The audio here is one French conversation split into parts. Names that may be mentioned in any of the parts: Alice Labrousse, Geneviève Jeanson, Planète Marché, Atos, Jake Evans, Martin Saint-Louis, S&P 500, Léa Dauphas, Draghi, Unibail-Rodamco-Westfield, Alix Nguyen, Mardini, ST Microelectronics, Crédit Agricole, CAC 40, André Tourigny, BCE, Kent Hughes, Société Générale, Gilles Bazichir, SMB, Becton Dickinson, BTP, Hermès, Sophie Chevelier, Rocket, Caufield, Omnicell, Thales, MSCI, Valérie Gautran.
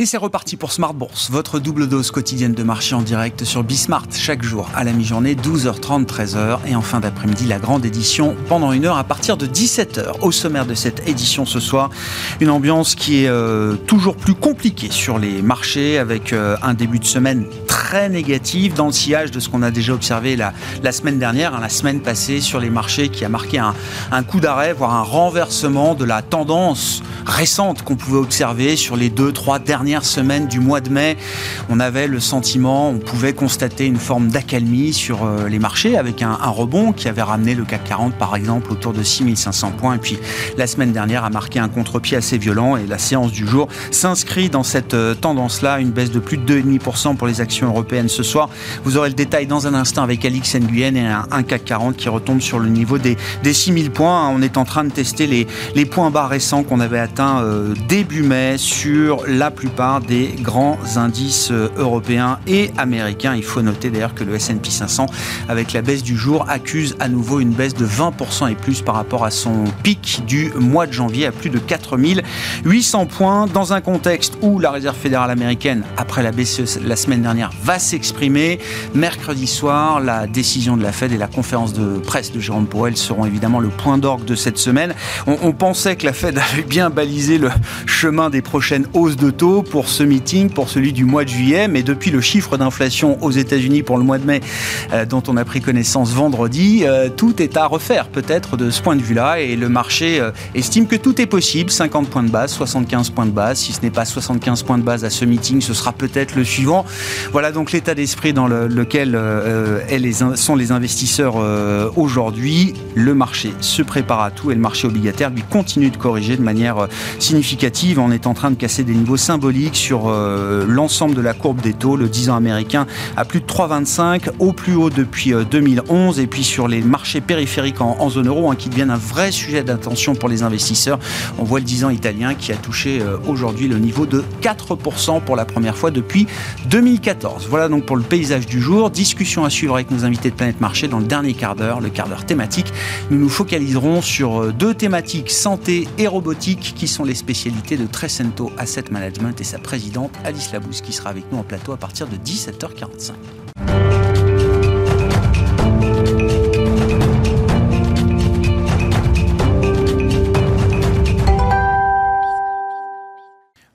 Et c'est reparti pour Smart Bourse, votre double dose quotidienne de marché en direct sur BSmart, chaque jour à la mi-journée, 12h30, 13h. Et en fin d'après-midi, la grande édition pendant une heure à partir de 17h. Au sommaire de cette édition ce soir, une ambiance qui est toujours plus compliquée sur les marchés, avec un début de semaine très négatif dans le sillage de ce qu'on a déjà observé la semaine dernière, la semaine passée sur les marchés, qui a marqué un coup d'arrêt, voire un renversement de la tendance récente qu'on pouvait observer sur les 2-3 dernières semaines du mois de mai. On avait le sentiment, on pouvait constater une forme d'accalmie sur les marchés, avec un rebond qui avait ramené le CAC 40 par exemple autour de 6500 points. Et puis la semaine dernière a marqué un contre-pied assez violent, et la séance du jour s'inscrit dans cette tendance-là, une baisse de plus de 2,5% pour les actions européennes ce soir. Vous aurez le détail dans un instant avec Alix Nguyen, et un CAC 40 qui retombe sur le niveau des 6000 points. On est en train de tester les points bas récents qu'on avait atteint début mai sur la plupart des grands indices européens et américains. Il faut noter d'ailleurs que le S&P 500, avec la baisse du jour, accuse à nouveau une baisse de 20% et plus par rapport à son pic du mois de janvier, à plus de 4800 points, dans un contexte où la Réserve fédérale américaine, après la BCE la semaine dernière, va s'exprimer. Mercredi soir, la décision de la Fed et la conférence de presse de Jerome Powell seront évidemment le point d'orgue de cette semaine. On pensait que la Fed avait bien balisé le chemin des prochaines hausses de taux pour ce meeting, pour celui du mois de juillet, mais depuis le chiffre d'inflation aux États-Unis pour le mois de mai, dont on a pris connaissance vendredi, tout est à refaire peut-être de ce point de vue-là, et le marché estime que tout est possible, 50 points de base, 75 points de base, si ce n'est pas 75 points de base à ce meeting, ce sera peut-être le suivant. Voilà donc l'état d'esprit dans lequel sont les investisseurs aujourd'hui. Le marché se prépare à tout, et le marché obligataire lui continue de corriger de manière significative. On est en train de casser des niveaux symboliques sur l'ensemble de la courbe des taux, le 10 ans américain à plus de 3,25 au plus haut depuis 2011, et puis sur les marchés périphériques en zone euro, qui deviennent un vrai sujet d'attention pour les investisseurs. On voit le 10 ans italien qui a touché aujourd'hui le niveau de 4% pour la première fois depuis 2014. Voilà donc pour le paysage du jour. Discussion à suivre avec nos invités de Planète Marché dans le dernier quart d'heure, le quart d'heure thématique. Nous nous focaliserons sur deux thématiques, santé et robotique, qui sont les spécialités de Trecento Asset Management et sa présidente Alice Labrousse, qui sera avec nous en plateau à partir de 17h45.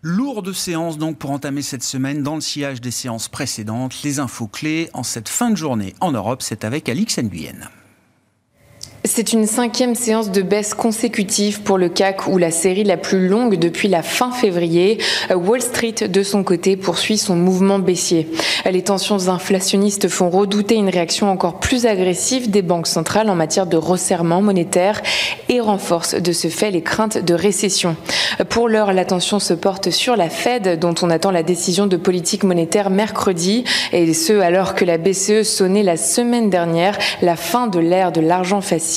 Lourde séance donc pour entamer cette semaine, dans le sillage des séances précédentes. Les infos clés en cette fin de journée en Europe, c'est avec Alix Nguyen. C'est une 5e séance de baisse consécutive pour le CAC, ou la série la plus longue depuis la fin février. Wall Street, de son côté, poursuit son mouvement baissier. Les tensions inflationnistes font redouter une réaction encore plus agressive des banques centrales en matière de resserrement monétaire, et renforcent de ce fait les craintes de récession. Pour l'heure, l'attention se porte sur la Fed, dont on attend la décision de politique monétaire mercredi, et ce alors que la BCE sonnait la semaine dernière la fin de l'ère de l'argent facile.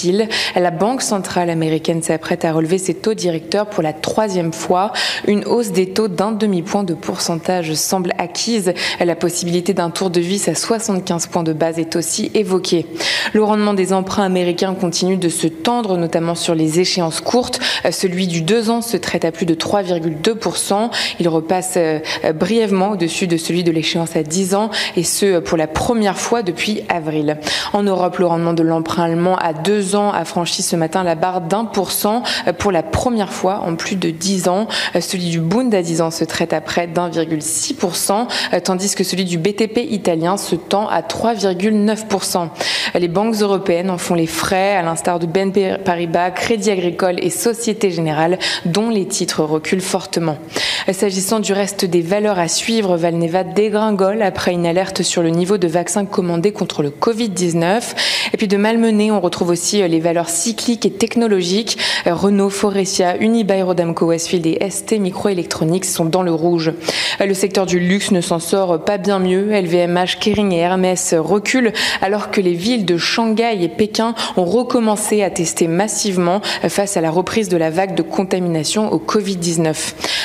La Banque centrale américaine s'apprête à relever ses taux directeurs pour la 3e fois. Une hausse des taux d'un demi-point de pourcentage semble acquise. La possibilité d'un tour de vis à 75 points de base est aussi évoquée. Le rendement des emprunts américains continue de se tendre, notamment sur les échéances courtes. Celui du 2 ans se traite à plus de 3,2%. Il repasse brièvement au-dessus de celui de l'échéance à 10 ans, et ce pour la première fois depuis avril. En Europe, le rendement de l'emprunt allemand à 2 ans a franchi ce matin la barre d'1% pour la première fois en plus de 10 ans. Celui du Bund à 10 ans se traite à près d'1,6%, tandis que celui du BTP italien se tend à 3,9%. Les banques européennes en font les frais, à l'instar de BNP Paribas, Crédit Agricole et Société Générale, dont les titres reculent fortement. S'agissant du reste des valeurs à suivre, Valneva dégringole après une alerte sur le niveau de vaccins commandés contre le Covid-19. Et puis de malmenés, on retrouve aussi les valeurs cycliques et technologiques. Renault, Foressia, Unibail-Rodamco-Westfield et ST Microelectronics sont dans le rouge. Le secteur du luxe ne s'en sort pas bien mieux. LVMH, Kering et Hermès reculent, alors que les villes de Shanghai et Pékin ont recommencé à tester massivement face à la reprise de la vague de contamination au Covid-19.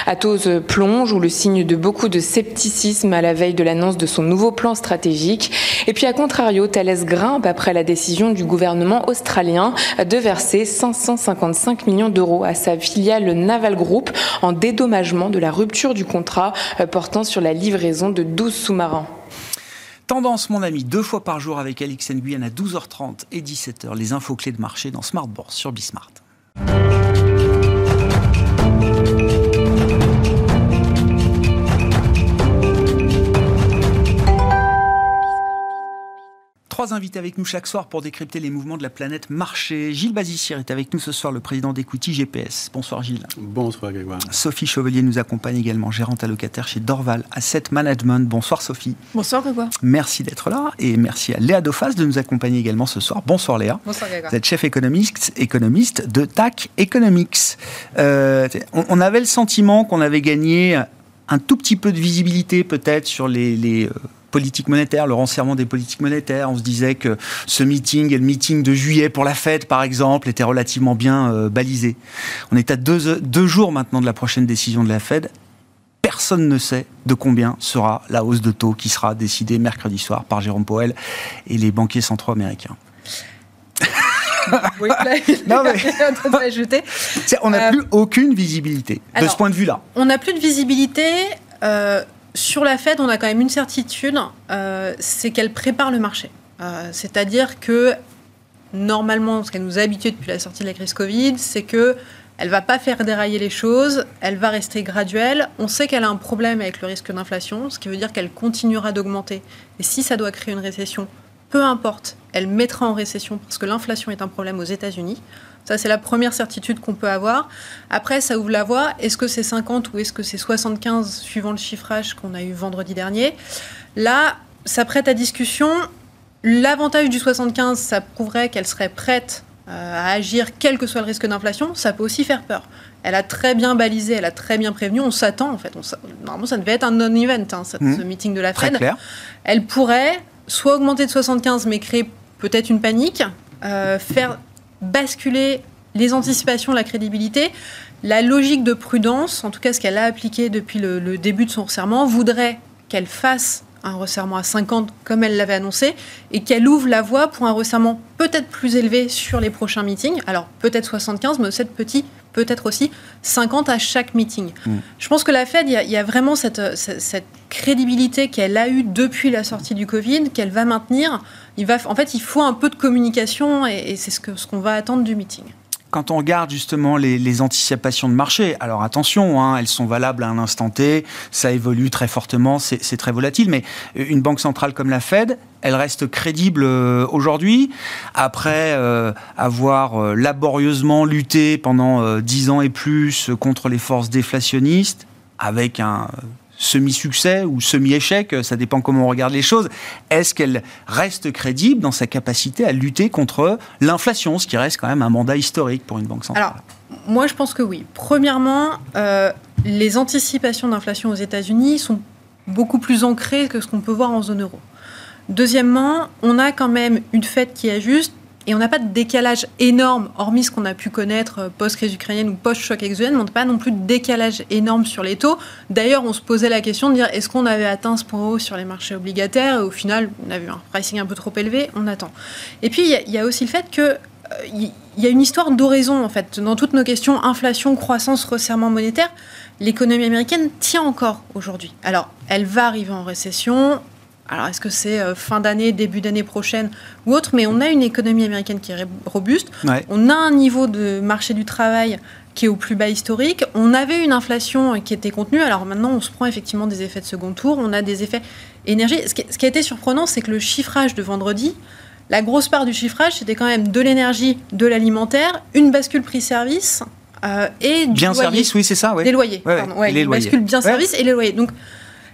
Atos plonge, ou le signe de beaucoup de scepticisme à la veille de l'annonce de son nouveau plan stratégique. Et puis à contrario, Thales grimpe après la décision du gouvernement australien australien de verser 555 millions d'euros à sa filiale Naval Group en dédommagement de la rupture du contrat portant sur la livraison de 12 sous-marins. Tendance, mon ami, 2 fois par jour avec Alix Nguyen à 12h30 et 17h. Les infos clés de marché dans Smart Bourse sur BSmart. Trois invités avec nous chaque soir pour décrypter les mouvements de la planète marché. Gilles Bazichir est avec nous ce soir, le président d'Equity GPS. Bonsoir Gilles. Bonsoir Grégoire. Sophie Chevelier nous accompagne également, gérante allocataire chez Dorval Asset Management. Bonsoir Sophie. Bonsoir Grégoire. Merci d'être là et merci à Léa Dauphas de nous accompagner également ce soir. Bonsoir Léa. Bonsoir Grégoire. Vous êtes chef économiste de TAC Economics. On avait le sentiment qu'on avait gagné un tout petit peu de visibilité peut-être sur les politique monétaire, le resserrement des politiques monétaires. On se disait que ce meeting et le meeting de juillet pour la Fed, par exemple, étaient relativement bien balisés. On est à deux jours maintenant de la prochaine décision de la Fed. Personne ne sait de combien sera la hausse de taux qui sera décidée mercredi soir par Jerome Powell et les banquiers centraux américains. Oui, là, non, mais... On n'a plus aucune visibilité de ce point de vue-là. On n'a plus de visibilité... Sur la Fed, on a quand même une certitude, c'est qu'elle prépare le marché. C'est-à-dire que, normalement, ce qu'elle nous a habitué depuis la sortie de la crise Covid, c'est qu'elle ne va pas faire dérailler les choses, elle va rester graduelle. On sait qu'elle a un problème avec le risque d'inflation, ce qui veut dire qu'elle continuera d'augmenter. Et si ça doit créer une récession, peu importe, elle mettra en récession parce que l'inflation est un problème aux États-Unis. Ça, c'est la première certitude qu'on peut avoir. Après, ça ouvre la voie. Est-ce que c'est 50 ou est-ce que c'est 75, suivant le chiffrage qu'on a eu vendredi dernier? Là, ça prête à discussion. L'avantage du 75, ça prouverait qu'elle serait prête à agir quel que soit le risque d'inflation. Ça peut aussi faire peur. Elle a très bien balisé, elle a très bien prévenu. On s'attend, en fait. Normalement, ça devait être un non-event, ce meeting de la Fed. Très clair. Elle pourrait soit augmenter de 75, mais créer peut-être une panique, faire... basculer les anticipations, la crédibilité. La logique de prudence, en tout cas ce qu'elle a appliqué depuis le début de son resserrement, voudrait qu'elle fasse un resserrement à 50 comme elle l'avait annoncé et qu'elle ouvre la voie pour un resserrement peut-être plus élevé sur les prochains meetings. Alors peut-être 75, mais peut-être aussi 50 à chaque meeting. Je pense que la Fed, il y a vraiment cette crédibilité qu'elle a eue depuis la sortie du Covid, qu'elle va maintenir. Il faut un peu de communication et c'est ce qu'on va attendre du meeting. Quand on regarde justement les anticipations de marché, alors attention, elles sont valables à un instant T, ça évolue très fortement, c'est très volatile, mais une banque centrale comme la Fed, elle reste crédible aujourd'hui, après avoir laborieusement lutté pendant 10 ans et plus contre les forces déflationnistes, avec un semi-succès ou semi-échec, ça dépend comment on regarde les choses. Est-ce qu'elle reste crédible dans sa capacité à lutter contre l'inflation, ce qui reste quand même un mandat historique pour une banque centrale? Alors, moi je pense que oui. Premièrement, les anticipations d'inflation aux États-Unis sont beaucoup plus ancrées que ce qu'on peut voir en zone euro. Deuxièmement, on a quand même une Fed qui ajuste et on n'a pas de décalage énorme, hormis ce qu'on a pu connaître post-crise ukrainienne ou post-choc exogène, mais on n'a pas non plus de décalage énorme sur les taux. D'ailleurs, on se posait la question de dire, est-ce qu'on avait atteint ce point haut sur les marchés obligataires? Et au final, on a vu un pricing un peu trop élevé, on attend. Et puis, il y a aussi le fait que... Il y a une histoire d'horizon, en fait. Dans toutes nos questions, inflation, croissance, resserrement monétaire, l'économie américaine tient encore aujourd'hui. Alors, elle va arriver en récession... Alors, est-ce que c'est fin d'année, début d'année prochaine ou autre? Mais on a une économie américaine qui est robuste. Ouais. On a un niveau de marché du travail qui est au plus bas historique. On avait une inflation qui était contenue. Alors maintenant, on se prend effectivement des effets de second tour. On a des effets énergie. Ce qui a été surprenant, c'est que le chiffrage de vendredi, la grosse part du chiffrage, c'était quand même de l'énergie, de l'alimentaire, une bascule prix-service et du bien loyer. Service, oui, c'est ça. Ouais. Des loyers. Ouais, pardon. Ouais, les loyers. Bascule bien service et les loyers. Donc,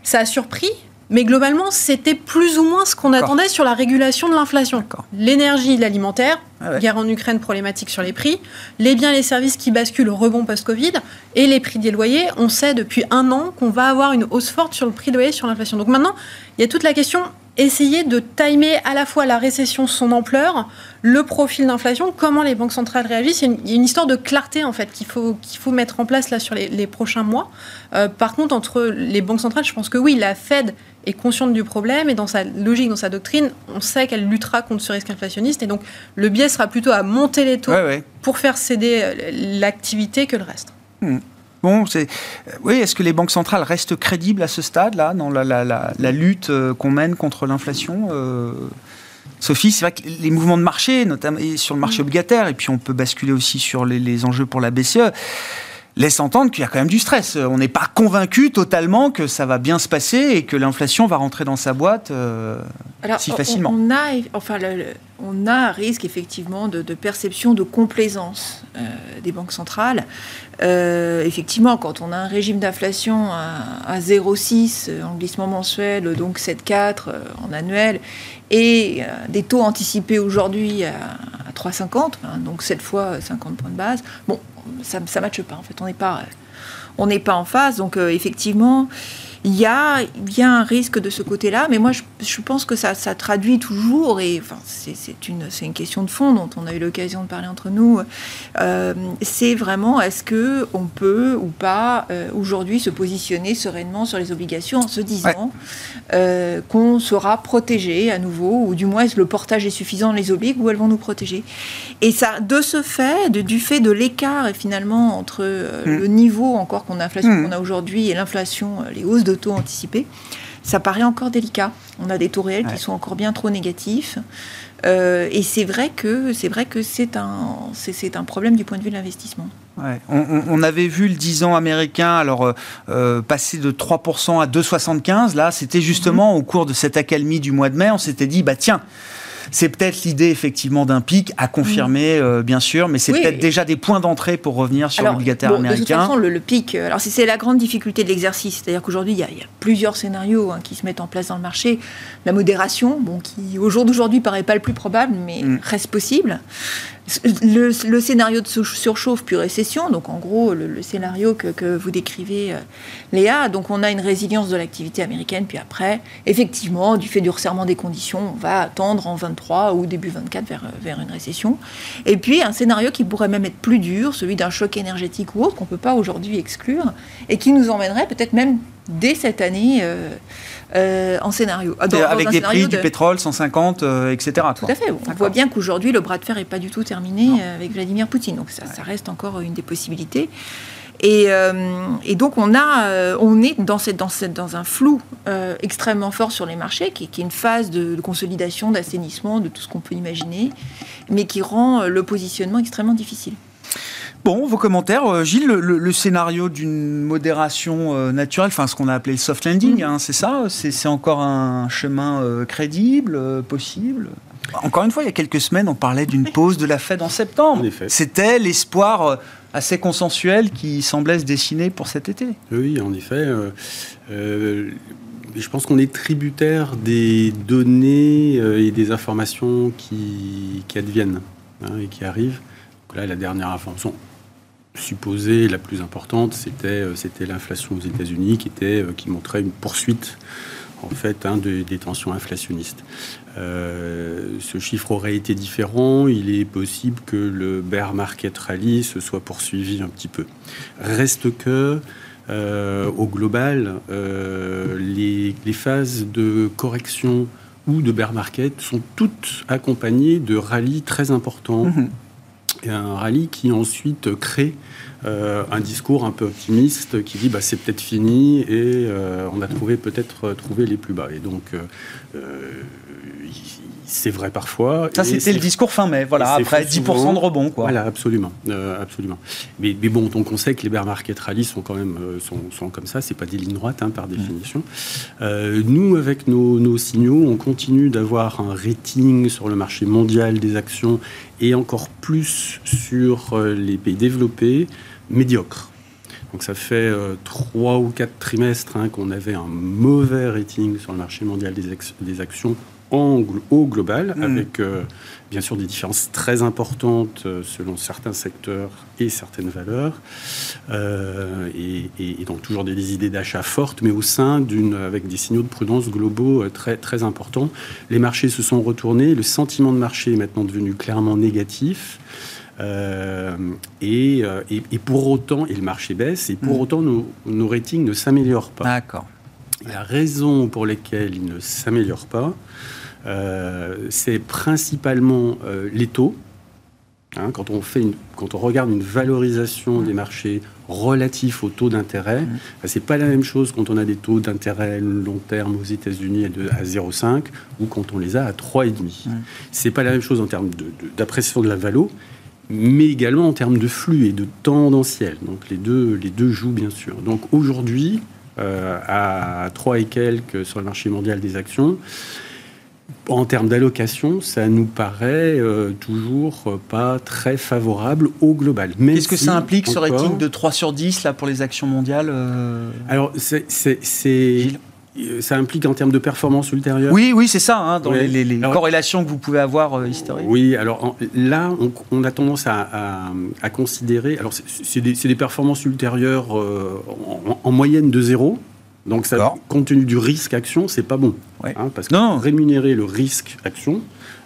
ça a surpris. Mais globalement, c'était plus ou moins ce qu'on attendait sur la régulation de l'inflation. L'énergie, l'alimentaire, guerre en Ukraine, problématique sur les prix, les biens et les services qui basculent au rebond post-Covid, et les prix des loyers. On sait depuis 1 an qu'on va avoir une hausse forte sur le prix des loyers, sur l'inflation. Donc maintenant, il y a toute la question, essayer de timer à la fois la récession, son ampleur, le profil d'inflation, comment les banques centrales réagissent. Il y a une histoire de clarté, en fait, qu'il faut mettre en place là sur les prochains mois. Par contre, entre les banques centrales, je pense que oui, la Fed est consciente du problème et dans sa logique, dans sa doctrine, on sait qu'elle luttera contre ce risque inflationniste. Et donc, le biais sera plutôt à monter les taux pour faire céder l'activité que le reste. Bon, c'est... Oui, est-ce que les banques centrales restent crédibles à ce stade-là, dans la lutte qu'on mène contre l'inflation Sophie, c'est vrai que les mouvements de marché, notamment et sur le marché obligataire, et puis on peut basculer aussi sur les enjeux pour la BCE, laissent entendre qu'il y a quand même du stress. On n'est pas convaincu totalement que ça va bien se passer et que l'inflation va rentrer dans sa boîte si facilement. On a un risque effectivement de perception de complaisance des banques centrales. Effectivement, quand on a un régime d'inflation à 0,6 en glissement mensuel, donc 7,4 en annuel, et des taux anticipés aujourd'hui à 3,50, hein, donc 7 fois 50 points de base, bon, ça ne matche pas en fait, on n'est pas en phase, donc effectivement... Il y a un risque de ce côté-là, mais moi, je pense que ça traduit toujours, et enfin, c'est une question de fond dont on a eu l'occasion de parler entre nous, c'est vraiment est-ce qu'on peut ou pas aujourd'hui se positionner sereinement sur les obligations en se disant qu'on sera protégé à nouveau, ou du moins est-ce que le portage est suffisant, les obliges, ou elles vont nous protéger. Et ça, de ce fait, du fait de l'écart finalement entre le niveau encore qu'on a aujourd'hui et l'inflation, les hausses de taux anticipés, ça paraît encore délicat. On a des taux réels qui sont encore bien trop négatifs. Et c'est vrai que c'est un problème du point de vue de l'investissement. Ouais. On avait vu le 10 ans américain alors passer de 3% à 2,75. Là, c'était justement au cours de cette accalmie du mois de mai, on s'était dit, bah tiens, c'est peut-être l'idée, effectivement, d'un pic à confirmer, bien sûr, mais c'est peut-être déjà des points d'entrée pour revenir sur l'obligataire américain. De toute façon, le pic, alors c'est la grande difficulté de l'exercice. C'est-à-dire qu'aujourd'hui, il y a plusieurs scénarios qui se mettent en place dans le marché. La modération, bon, qui au jour d'aujourd'hui paraît pas le plus probable, mais reste possible. Le scénario de surchauffe puis récession, donc en gros le scénario que vous décrivez, Léa, donc on a une résilience de l'activité américaine, puis après, effectivement, du fait du resserrement des conditions, on va tendre en 23 ou début 24 vers une récession. Et puis un scénario qui pourrait même être plus dur, celui d'un choc énergétique ou autre, qu'on ne peut pas aujourd'hui exclure, et qui nous emmènerait peut-être même dès cette année... en scénario. Avec des prix du pétrole, 150, etc. Tout à fait. On voit bien qu'aujourd'hui, le bras de fer n'est pas du tout terminé avec Vladimir Poutine. Donc ça reste encore une des possibilités. Et donc, on est dans un flou extrêmement fort sur les marchés, qui est une phase de consolidation, d'assainissement, de tout ce qu'on peut imaginer, mais qui rend le positionnement extrêmement difficile. Bon, vos commentaires, Gilles, le scénario d'une modération naturelle, enfin ce qu'on a appelé le soft landing, c'est ça, c'est encore un chemin crédible, possible. Encore une fois, il y a quelques semaines, on parlait d'une pause de la Fed en septembre. En effet. C'était l'espoir assez consensuel qui semblait se dessiner pour cet été. Oui, en effet. Je pense qu'on est tributaire des données et des informations qui adviennent et qui arrivent. Donc là, la dernière information supposée, la plus importante, c'était l'inflation aux États-Unis qui montrait une poursuite en fait des tensions inflationnistes. Ce chiffre aurait été différent. Il est possible que le bear market rally se soit poursuivi un petit peu. Reste que au global, les phases de correction ou de bear market sont toutes accompagnées de rallyes très importants. Un rallye qui ensuite crée un discours un peu optimiste qui dit c'est peut-être fini et on a peut-être trouvé les plus bas. Et donc c'est vrai parfois. Ça c'était le discours fin mai, voilà, après 10% de rebond. Quoi. Voilà, absolument. Mais bon, donc on sait que les bear market rallies sont quand même sont comme ça, c'est pas des lignes droites par définition. Nous, avec nos signaux, on continue d'avoir un rating sur le marché mondial des actions et encore plus sur les pays développés, médiocres. Donc ça fait 3 ou 4 trimestres qu'on avait un mauvais rating sur le marché mondial des actions au global, avec bien sûr des différences très importantes selon certains secteurs et certaines valeurs, et donc toujours des idées d'achat fortes, mais avec des signaux de prudence globaux très, très importants. Les marchés se sont retournés, le sentiment de marché est maintenant devenu clairement négatif, et pour autant, et le marché baisse, et pour autant nos ratings ne s'améliorent pas. D'accord. La raison pour laquelle il ne s'améliore pas, c'est principalement les taux. Hein, quand on regarde une valorisation des marchés relatifs aux taux d'intérêt, ben, c'est pas la même chose quand on a des taux d'intérêt long terme aux États-Unis à 0,5 ou quand on les a à 3,5. C'est pas la même chose en termes d'appréciation de la valo, mais également en termes de flux et de tendanciel. Donc les deux jouent bien sûr. Donc aujourd'hui, à 3 et quelques sur le marché mondial des actions, en termes d'allocation, ça nous paraît toujours pas très favorable au global. Qu'est-ce que ça implique, ce rating de 3 sur 10 là, pour les actions mondiales Alors, ça implique en termes de performance ultérieure. Oui, c'est ça, hein, dans les corrélations que vous pouvez avoir historiques. Oui, alors on a tendance à considérer... Alors, c'est des performances ultérieures en moyenne de 0. Donc, ça, compte tenu du risque action, c'est pas bon. Ouais. Hein, parce que pour rémunérer le risque action,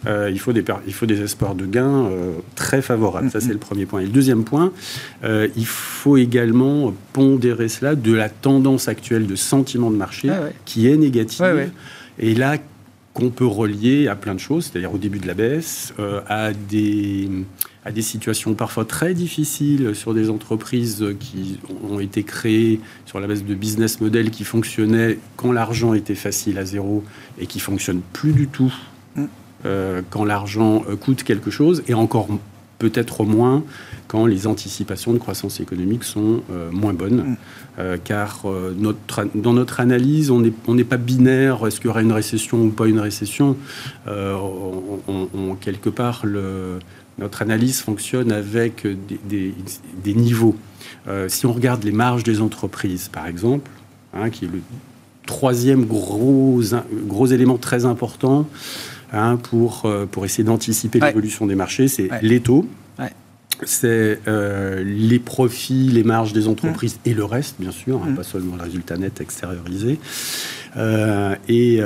il faut des espoirs de gains très favorables. Ça, c'est le premier point. Et le deuxième point, il faut également pondérer cela de la tendance actuelle de sentiment de marché qui est négative. Et là, qu'on peut relier à plein de choses, c'est-à-dire au début de la baisse, à des situations parfois très difficiles sur des entreprises qui ont été créées sur la base de business models qui fonctionnaient quand l'argent était facile à zéro et qui ne fonctionnent plus du tout quand l'argent coûte quelque chose, et encore peut-être moins quand les anticipations de croissance économique sont moins bonnes. Car dans notre analyse, on n'est pas binaire, est-ce qu'il y aura une récession ou pas une récession. Quelque part, notre analyse fonctionne avec des niveaux. Si on regarde les marges des entreprises, par exemple, qui est le troisième gros élément très important pour essayer d'anticiper l'évolution des marchés, c'est les taux, c'est les profits, les marges des entreprises et le reste, bien sûr, pas seulement le résultat net extériorisé. Et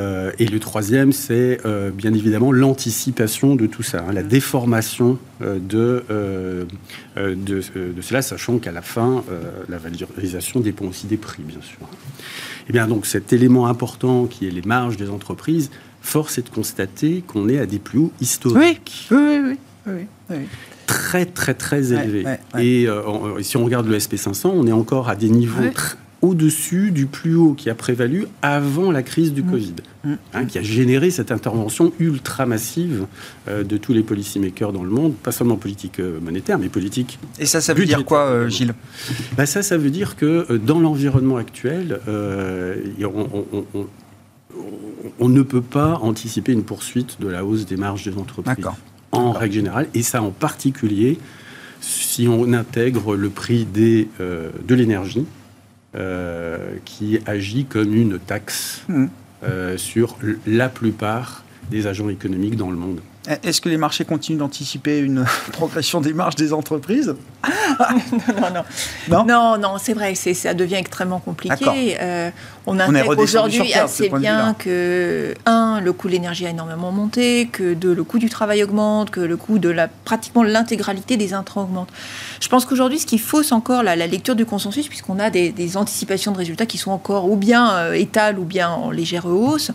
le troisième, c'est bien évidemment l'anticipation de tout ça, la déformation de cela, sachant qu'à la fin, la valorisation dépend aussi des prix, bien sûr. Et bien donc cet élément important qui est les marges des entreprises, force est de constater qu'on est à des plus hauts historiques. Oui. Très, très, très élevé. Et si on regarde le SP500, on est encore à des niveaux au-dessus du plus haut qui a prévalu avant la crise du Covid, qui a généré cette intervention ultra-massive de tous les policymakers dans le monde, pas seulement politique monétaire, mais politique... Et ça veut dire quoi, Gilles ? Ben ça veut dire que dans l'environnement actuel, on ne peut pas anticiper une poursuite de la hausse des marges des entreprises. En règle générale, et ça en particulier si on intègre le prix de l'énergie qui agit comme une taxe sur la plupart des agents économiques dans le monde. Est-ce que les marchés continuent d'anticiper une progression des marges des entreprises ? Non, c'est vrai, ça devient extrêmement compliqué. On intègre aujourd'hui assez bien que, un, le coût de l'énergie a énormément monté, que, deux, le coût du travail augmente, que le coût de pratiquement l'intégralité des intrants augmente. Je pense qu'aujourd'hui, ce qui fausse encore la lecture du consensus, puisqu'on a des anticipations de résultats qui sont encore ou bien étales ou bien en légère hausse,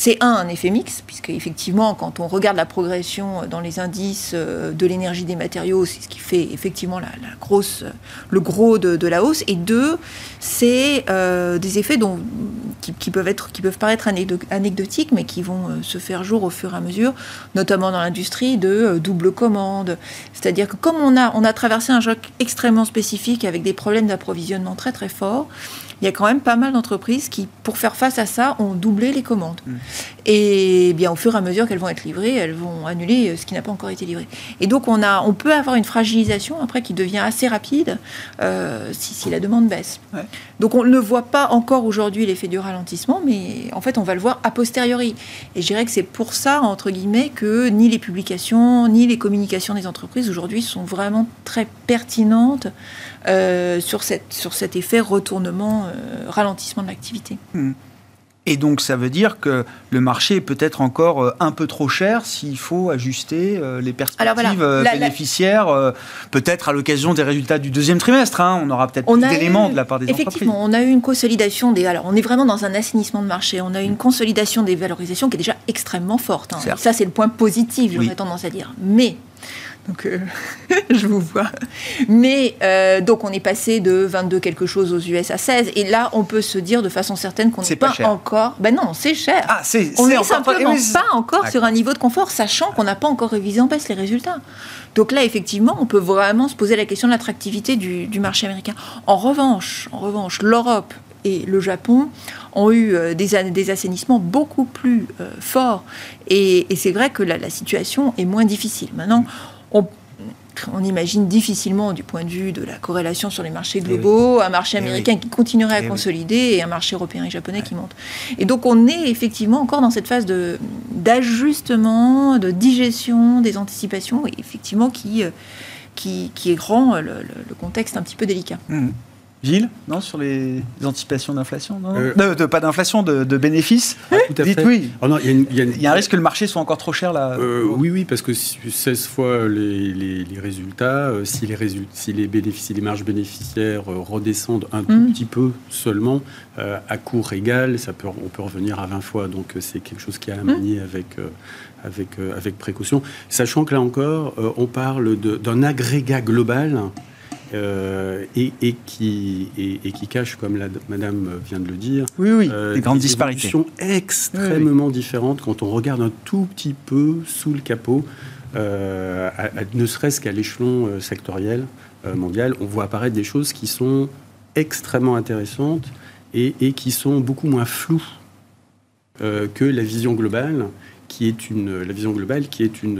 c'est un effet mix, puisque effectivement, quand on regarde la progression dans les indices de l'énergie des matériaux, c'est ce qui fait effectivement le gros de la hausse. Et deux, c'est des effets qui peuvent paraître anecdotiques, mais qui vont se faire jour au fur et à mesure, notamment dans l'industrie de double commande. C'est-à-dire que comme on a traversé un choc extrêmement spécifique avec des problèmes d'approvisionnement très très forts, il y a quand même pas mal d'entreprises qui, pour faire face à ça, ont doublé les commandes. Et bien, au fur et à mesure qu'elles vont être livrées, elles vont annuler ce qui n'a pas encore été livré. Et donc, on peut avoir une fragilisation, après, qui devient assez rapide si la demande baisse. Ouais. Donc, on ne voit pas encore aujourd'hui l'effet du ralentissement, mais en fait, on va le voir a posteriori. Et je dirais que c'est pour ça, entre guillemets, que ni les publications, ni les communications des entreprises, aujourd'hui, sont vraiment très pertinentes sur cet effet retournement, ralentissement de l'activité. Et donc, ça veut dire que le marché est peut-être encore un peu trop cher s'il faut ajuster les perspectives bénéficiaires, peut-être à l'occasion des résultats du deuxième trimestre. Hein. On aura peut-être plus d'éléments de la part des entreprises. Effectivement, on a eu une consolidation des... Alors, on est vraiment dans un assainissement de marché. On a eu une consolidation des valorisations qui est déjà extrêmement forte. Hein. Ça, c'est le point positif, j'aurais tendance à dire. Mais... Donc, je vous vois. Mais, donc, on est passé de 22 quelque chose aux US à 16. Et là, on peut se dire de façon certaine qu'on n'est pas encore... Ben non, c'est cher. Ah, on n'est simplement pas encore sur un niveau de confort, sachant qu'on n'a pas encore révisé en baisse les résultats. Donc là, effectivement, on peut vraiment se poser la question de l'attractivité du marché américain. En revanche, l'Europe et le Japon ont eu des assainissements beaucoup plus forts. Et c'est vrai que la situation est moins difficile. Maintenant, on imagine difficilement, du point de vue de la corrélation sur les marchés globaux, un marché américain qui continuerait à consolider et un marché européen et japonais qui monte. Et donc, on est effectivement encore dans cette phase d'ajustement, de digestion des anticipations, et effectivement qui rend le contexte un petit peu délicat. Mmh. Gilles, non, sur les anticipations d'inflation, non pas d'inflation, de bénéfices. Ah, tout à fait. Dites oui. Oh non, il y a un risque que le marché soit encore trop cher là. Oui, parce que 16 fois les résultats, si les marges bénéficiaires redescendent un tout petit peu seulement, à cours égal, on peut revenir à 20 fois. Donc c'est quelque chose qui a à manier avec précaution. Sachant que là encore, on parle d'un agrégat global. Et qui cache, comme la madame vient de le dire, des grandes disparités extrêmement différentes quand on regarde un tout petit peu sous le capot, ne serait-ce qu'à l'échelon sectoriel mondial. On voit apparaître des choses qui sont extrêmement intéressantes et qui sont beaucoup moins floues que la vision globale, qui est une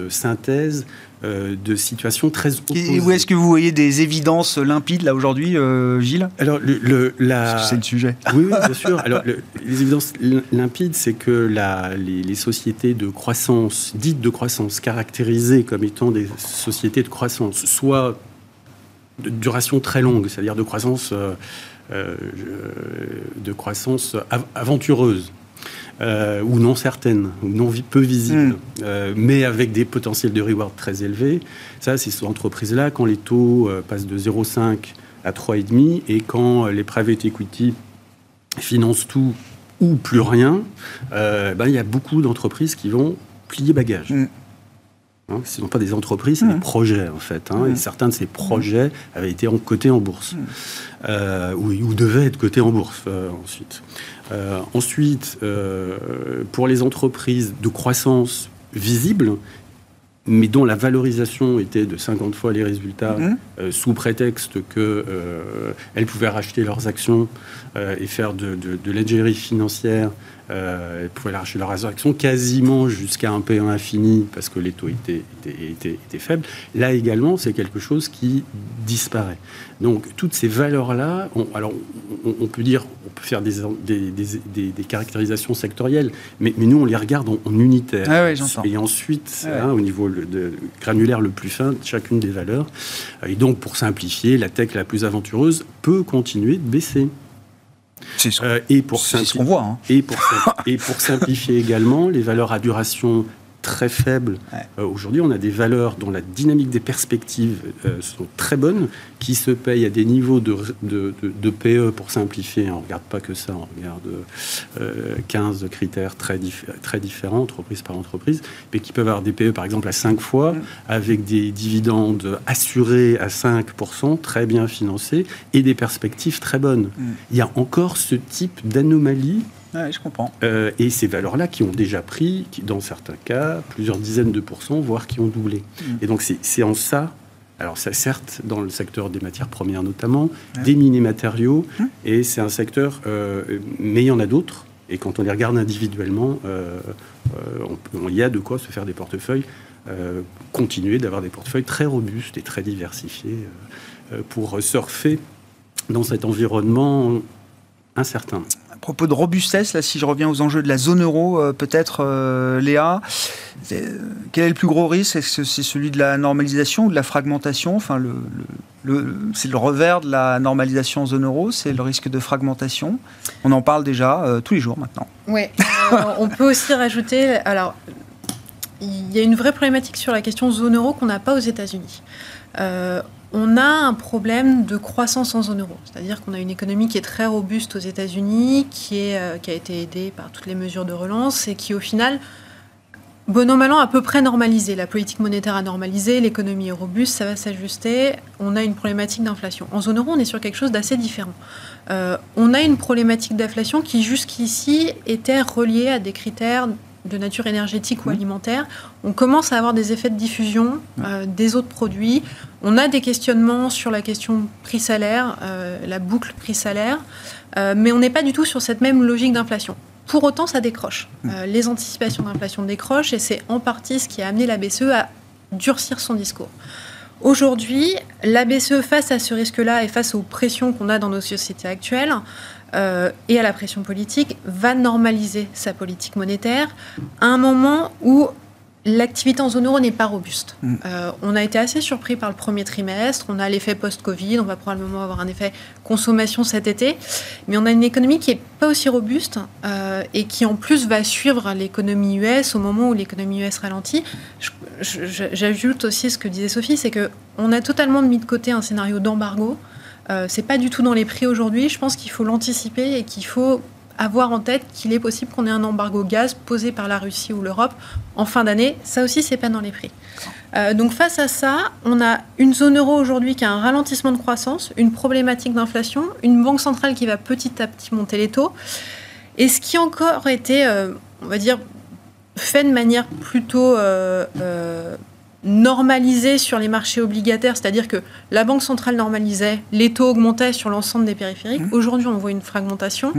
synthèse de situations très opposées. Et où est-ce que vous voyez des évidences limpides, là, aujourd'hui, Gilles ? Alors, parce que c'est le sujet. Oui, bien sûr. Alors, les évidences limpides, c'est que les sociétés de croissance, dites de croissance, caractérisées comme étant des sociétés de croissance, soit de duration très longue, c'est-à-dire de croissance aventureuse, ou non certaines, ou non peu visibles, mais avec des potentiels de reward très élevés. Ça, c'est ces entreprises-là, quand les taux passent de 0,5 à 3,5, et quand les private equity financent tout ou plus rien, il y a beaucoup d'entreprises qui vont plier bagage. Hein, ce ne sont pas des entreprises, c'est des projets, en fait. Hein, et certains de ces projets avaient été cotés en bourse. Ou devaient être cotés en bourse, ensuite. Pour les entreprises de croissance visible, mais dont la valorisation était de 50 fois les résultats, sous prétexte qu'elles pouvaient racheter leurs actions et faire de l'ingénierie financière, elles pouvaient racheter leurs actions quasiment jusqu'à un P1 infini parce que les taux étaient faibles. Là également, c'est quelque chose qui disparaît. Donc, toutes ces valeurs-là, on peut dire, on peut faire des caractérisations sectorielles, mais nous, on les regarde en unitaire. Ah oui, j'entends. Et ensuite, au niveau granulaire le plus fin, chacune des valeurs. Et donc, pour simplifier, la tech la plus aventureuse peut continuer de baisser. C'est ce qu'on voit. Hein. Et pour simplifier également, les valeurs à duration très faible. Aujourd'hui, on a des valeurs dont la dynamique des perspectives sont très bonnes, qui se payent à des niveaux de PE, pour simplifier. On ne regarde pas que ça, on regarde 15 critères très différents, entreprise par entreprise, mais qui peuvent avoir des PE, par exemple, à 5 fois, avec des dividendes assurés à 5%, très bien financés, et des perspectives très bonnes. Il y a encore ce type d'anomalie. Oui, je comprends. Et ces valeurs-là qui ont déjà pris, dans certains cas, plusieurs dizaines de pourcents, voire qui ont doublé. Et donc, c'est en ça... Alors, ça, certes, dans le secteur des matières premières notamment, des mini-matériaux, et c'est un secteur... mais il y en a d'autres, et quand on les regarde individuellement, il y a de quoi se faire des portefeuilles, continuer d'avoir des portefeuilles très robustes et très diversifiés, pour surfer dans cet environnement incertain. À propos de robustesse, là, si je reviens aux enjeux de la zone euro, peut-être, Léa, quel est le plus gros risque ? Est-ce que c'est celui de la normalisation ou de la fragmentation ? Enfin, c'est le revers de la normalisation en zone euro, c'est le risque de fragmentation. On en parle déjà tous les jours maintenant. Oui, on peut aussi rajouter... Alors, il y a une vraie problématique sur la question zone euro qu'on n'a pas aux États-Unis. On a un problème de croissance en zone euro, c'est-à-dire qu'on a une économie qui est très robuste aux États-Unis, qui a été aidée par toutes les mesures de relance et qui, au final, bon an, mal an, à peu près normalisée. La politique monétaire a normalisé, l'économie est robuste, ça va s'ajuster. On a une problématique d'inflation. En zone euro, on est sur quelque chose d'assez différent. On a une problématique d'inflation qui, jusqu'ici, était reliée à des critères de nature énergétique ou alimentaire. On commence à avoir des effets de diffusion des autres produits. On a des questionnements sur la question prix-salaire, la boucle prix-salaire, mais on n'est pas du tout sur cette même logique d'inflation. Pour autant, ça décroche. Les anticipations d'inflation décrochent et c'est en partie ce qui a amené la BCE à durcir son discours. Aujourd'hui, la BCE, face à ce risque-là et face aux pressions qu'on a dans nos sociétés actuelles, et à la pression politique, va normaliser sa politique monétaire à un moment où l'activité en zone euro n'est pas robuste. On a été assez surpris par le premier trimestre, on a l'effet post-Covid, on va probablement avoir un effet consommation cet été, mais on a une économie qui n'est pas aussi robuste et qui en plus va suivre l'économie US au moment où l'économie US ralentit. J'ajoute aussi ce que disait Sophie, c'est qu'on a totalement mis de côté un scénario d'embargo. C'est pas du tout dans les prix aujourd'hui. Je pense qu'il faut l'anticiper et qu'il faut avoir en tête qu'il est possible qu'on ait un embargo gaz posé par la Russie ou l'Europe en fin d'année. Ça aussi, c'est pas dans les prix. Donc face à ça, on a une zone euro aujourd'hui qui a un ralentissement de croissance, une problématique d'inflation, une banque centrale qui va petit à petit monter les taux. Et ce qui a encore été, on va dire, fait de manière plutôt... normalisé sur les marchés obligataires, c'est-à-dire que la banque centrale normalisait, les taux augmentaient sur l'ensemble des périphériques. Aujourd'hui, on voit une fragmentation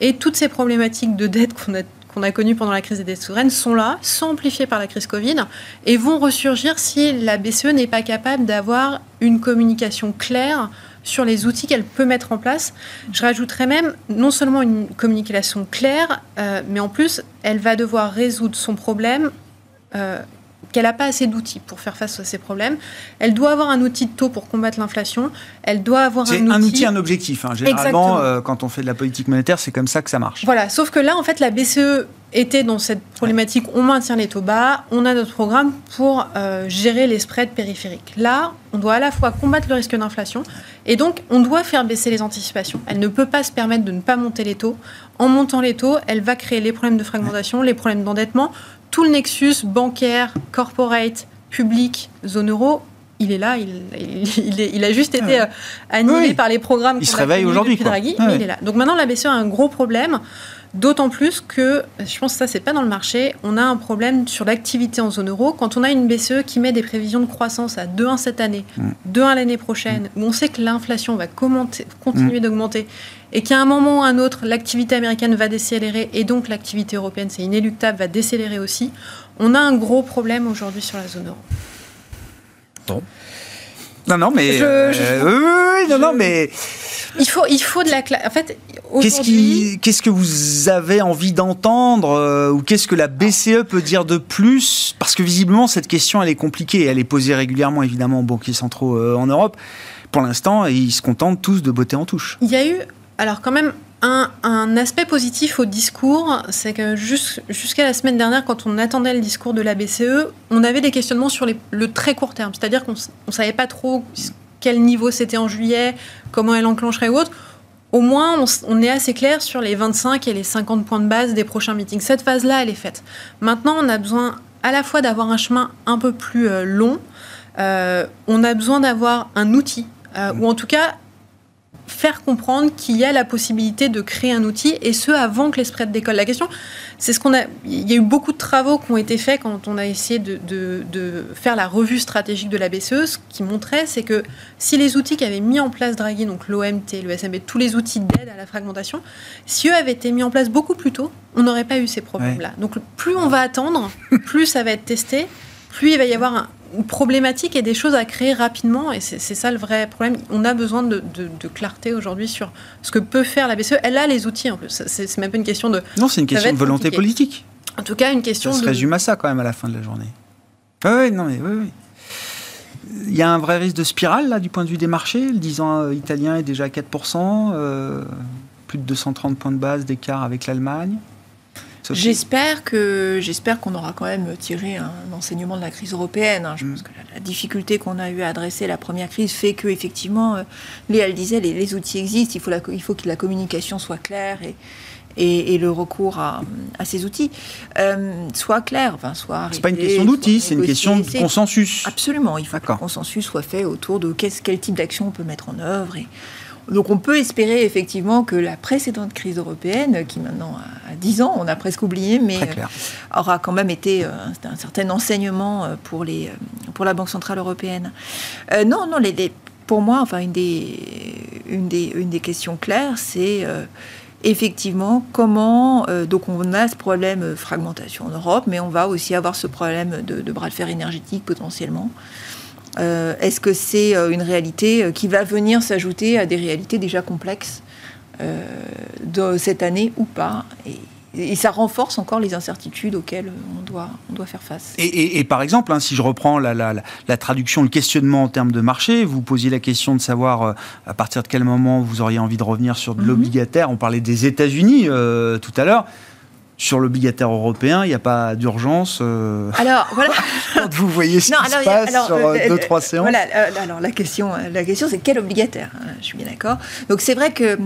et toutes ces problématiques de dette qu'on a connues pendant la crise des dettes souveraines sont là, sont amplifiées par la crise Covid et vont ressurgir si la BCE n'est pas capable d'avoir une communication claire sur les outils qu'elle peut mettre en place. Je rajouterais même non seulement une communication claire, mais en plus, elle va devoir résoudre son problème qu'elle n'a pas assez d'outils pour faire face à ces problèmes. Elle doit avoir un outil de taux pour combattre l'inflation. Elle doit avoir un outil, un objectif. Généralement, quand on fait de la politique monétaire, c'est comme ça que ça marche. Voilà, sauf que là, en fait, la BCE était dans cette problématique. On maintient les taux bas, on a notre programme pour gérer les spreads périphériques. Là, on doit à la fois combattre le risque d'inflation et donc on doit faire baisser les anticipations. Elle ne peut pas se permettre de ne pas monter les taux. En montant les taux, elle va créer les problèmes de fragmentation, les problèmes d'endettement. Tout le nexus bancaire, corporate, public, zone euro, il est là, il a juste été annulé par les programmes qu'on a connus depuis Draghi, mais il est là. Donc maintenant, la BCE a un gros problème, d'autant plus que, je pense que ça, c'est pas dans le marché, on a un problème sur l'activité en zone euro. Quand on a une BCE qui met des prévisions de croissance à 2,1 cette année, 2,1 l'année prochaine, où on sait que l'inflation va continuer d'augmenter, et qu'à un moment ou à un autre, l'activité américaine va décélérer et donc l'activité européenne, c'est inéluctable, va décélérer aussi. On a un gros problème aujourd'hui sur la zone euro. Bon. Il faut de la classe. En fait, aujourd'hui... Qu'est-ce que vous avez envie d'entendre ou qu'est-ce que la BCE peut dire de plus? Parce que visiblement, cette question, elle est compliquée. Elle est posée régulièrement, évidemment, aux banquiers centraux en Europe. Pour l'instant, ils se contentent tous de botter en touche. Il y a eu... Alors quand même, un aspect positif au discours, c'est que jusqu'à la semaine dernière, quand on attendait le discours de la BCE, on avait des questionnements sur le très court terme. C'est-à-dire qu'on ne savait pas trop quel niveau c'était en juillet, comment elle enclencherait ou autre. Au moins, on est assez clair sur les 25 et les 50 points de base des prochains meetings. Cette phase-là, elle est faite. Maintenant, on a besoin à la fois d'avoir un chemin un peu plus long, on a besoin d'avoir un outil, ou en tout cas... faire comprendre qu'il y a la possibilité de créer un outil, et ce, avant que les spreads décollent. La question, c'est il y a eu beaucoup de travaux qui ont été faits quand on a essayé de faire la revue stratégique de la BCE. Ce qui montrait, c'est que si les outils qu'avait mis en place Draghi, donc l'OMT, le SMB, tous les outils d'aide à la fragmentation, si eux avaient été mis en place beaucoup plus tôt, on n'aurait pas eu ces problèmes-là. Ouais. Donc, plus on va attendre, plus ça va être testé, plus il va y avoir une problématique et des choses à créer rapidement, et c'est ça le vrai problème. On a besoin de clarté aujourd'hui sur ce que peut faire la BCE. Elle a les outils en plus, c'est même pas une question de... Non, c'est une question de volonté politique. En tout cas, une question de... Ça se résume à ça quand même à la fin de la journée. Ah oui, non mais oui. Il y a un vrai risque de spirale, là, du point de vue des marchés. Le 10 ans italien est déjà à 4%, plus de 230 points de base d'écart avec l'Allemagne. J'espère qu'on aura quand même tiré un enseignement de la crise européenne. Je pense que la difficulté qu'on a eu à adresser la première crise fait que, effectivement, Léa le disait, les outils existent, il faut que la communication soit claire et le recours à ces outils soit clair, soit arrêté. C'est pas une question d'outils, c'est une question de consensus. Absolument, il faut que le consensus soit fait autour de quel type d'action on peut mettre en œuvre. Donc on peut espérer effectivement que la précédente crise européenne, qui maintenant a 10 ans, on a presque oublié, mais aura quand même été un certain enseignement pour la Banque Centrale Européenne. Pour moi, une des questions claires, c'est effectivement comment... donc on a ce problème de fragmentation en Europe, mais on va aussi avoir ce problème de bras de fer énergétique potentiellement. Est-ce que c'est une réalité qui va venir s'ajouter à des réalités déjà complexes de cette année ou pas ? Et ça renforce encore les incertitudes auxquelles on doit faire face. Et par exemple, si je reprends la traduction, le questionnement en termes de marché, vous posiez la question de savoir à partir de quel moment vous auriez envie de revenir sur de l'obligataire. On parlait des États-Unis tout à l'heure. Sur l'obligataire européen, il n'y a pas d'urgence. Alors, voilà. Quand vous voyez ce qui se passe sur 2-3 séances. Voilà, alors la question, c'est quel obligataire, je suis bien d'accord. Donc, c'est vrai que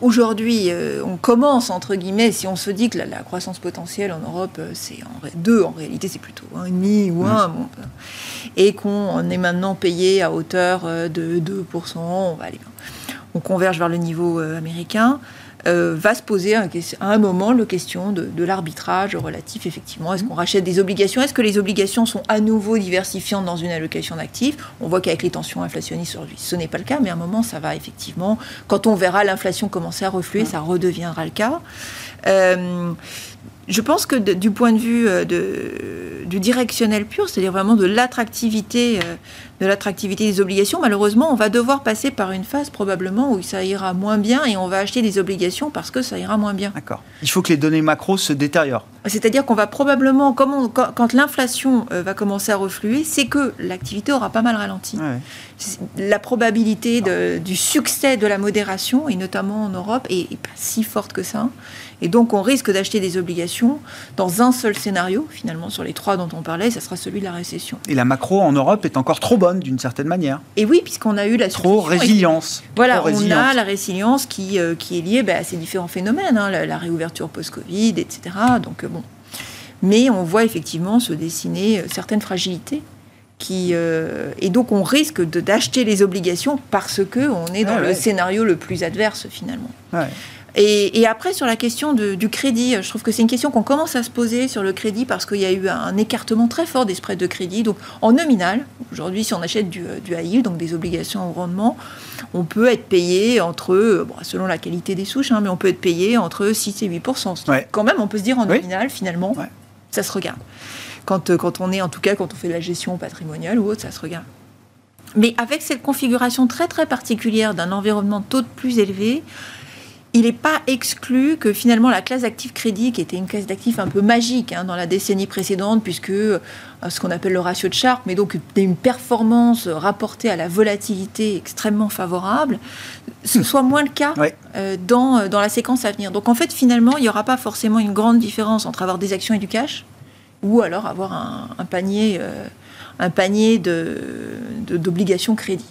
aujourd'hui, on commence, entre guillemets, si on se dit que la croissance potentielle en Europe, c'est 2, en réalité, c'est plutôt 1,5 ou 1. Bon, et qu'on est maintenant payé à hauteur de 2%, on converge vers le niveau américain. Va se poser à un moment la question de l'arbitrage relatif, effectivement. Est-ce qu'on rachète des obligations ? Est-ce que les obligations sont à nouveau diversifiantes dans une allocation d'actifs ? On voit qu'avec les tensions inflationnistes aujourd'hui, ce n'est pas le cas, mais à un moment, ça va effectivement... Quand on verra l'inflation commencer à refluer, ça redeviendra le cas. Je pense que du point de vue du directionnel pur, c'est-à-dire vraiment de l'attractivité des obligations, malheureusement, on va devoir passer par une phase probablement où ça ira moins bien et on va acheter des obligations parce que ça ira moins bien. D'accord. Il faut que les données macro se détériorent. C'est-à-dire qu'on va probablement, quand l'inflation va commencer à refluer, c'est que l'activité aura pas mal ralenti. Ouais. La probabilité du succès de la modération, et notamment en Europe, est pas si forte que ça. Et donc, on risque d'acheter des obligations dans un seul scénario, finalement, sur les 3 dont on parlait, ça sera celui de la récession. Et la macro en Europe est encore trop bonne, d'une certaine manière. Et oui, puisqu'on a eu la trop résilience. On a la résilience qui est liée à ces différents phénomènes, la réouverture post-Covid, etc. Donc, bon. Mais on voit effectivement se dessiner certaines fragilités. Et donc, on risque d'acheter les obligations parce qu'on est dans le scénario le plus adverse, finalement. Ouais. Et après, sur la question du crédit, je trouve que c'est une question qu'on commence à se poser sur le crédit parce qu'il y a eu un écartement très fort des spreads de crédit. Donc, en nominal, aujourd'hui, si on achète du high yield, donc des obligations au rendement, on peut être payé entre, selon la qualité des souches, mais on peut être payé entre 6 et 8%. Ouais. Quand même, on peut se dire en nominal, finalement, ça se regarde. Quand on fait de la gestion patrimoniale ou autre, ça se regarde. Mais avec cette configuration très, très particulière d'un environnement de taux de plus élevé, il n'est pas exclu que finalement la classe d'actifs crédit, qui était une classe d'actifs un peu magique dans la décennie précédente, puisque ce qu'on appelle le ratio de Sharpe, mais donc une performance rapportée à la volatilité extrêmement favorable, ce soit moins le cas dans la séquence à venir. Donc en fait, finalement, il n'y aura pas forcément une grande différence entre avoir des actions et du cash, ou alors avoir un panier... un panier d'obligations crédit.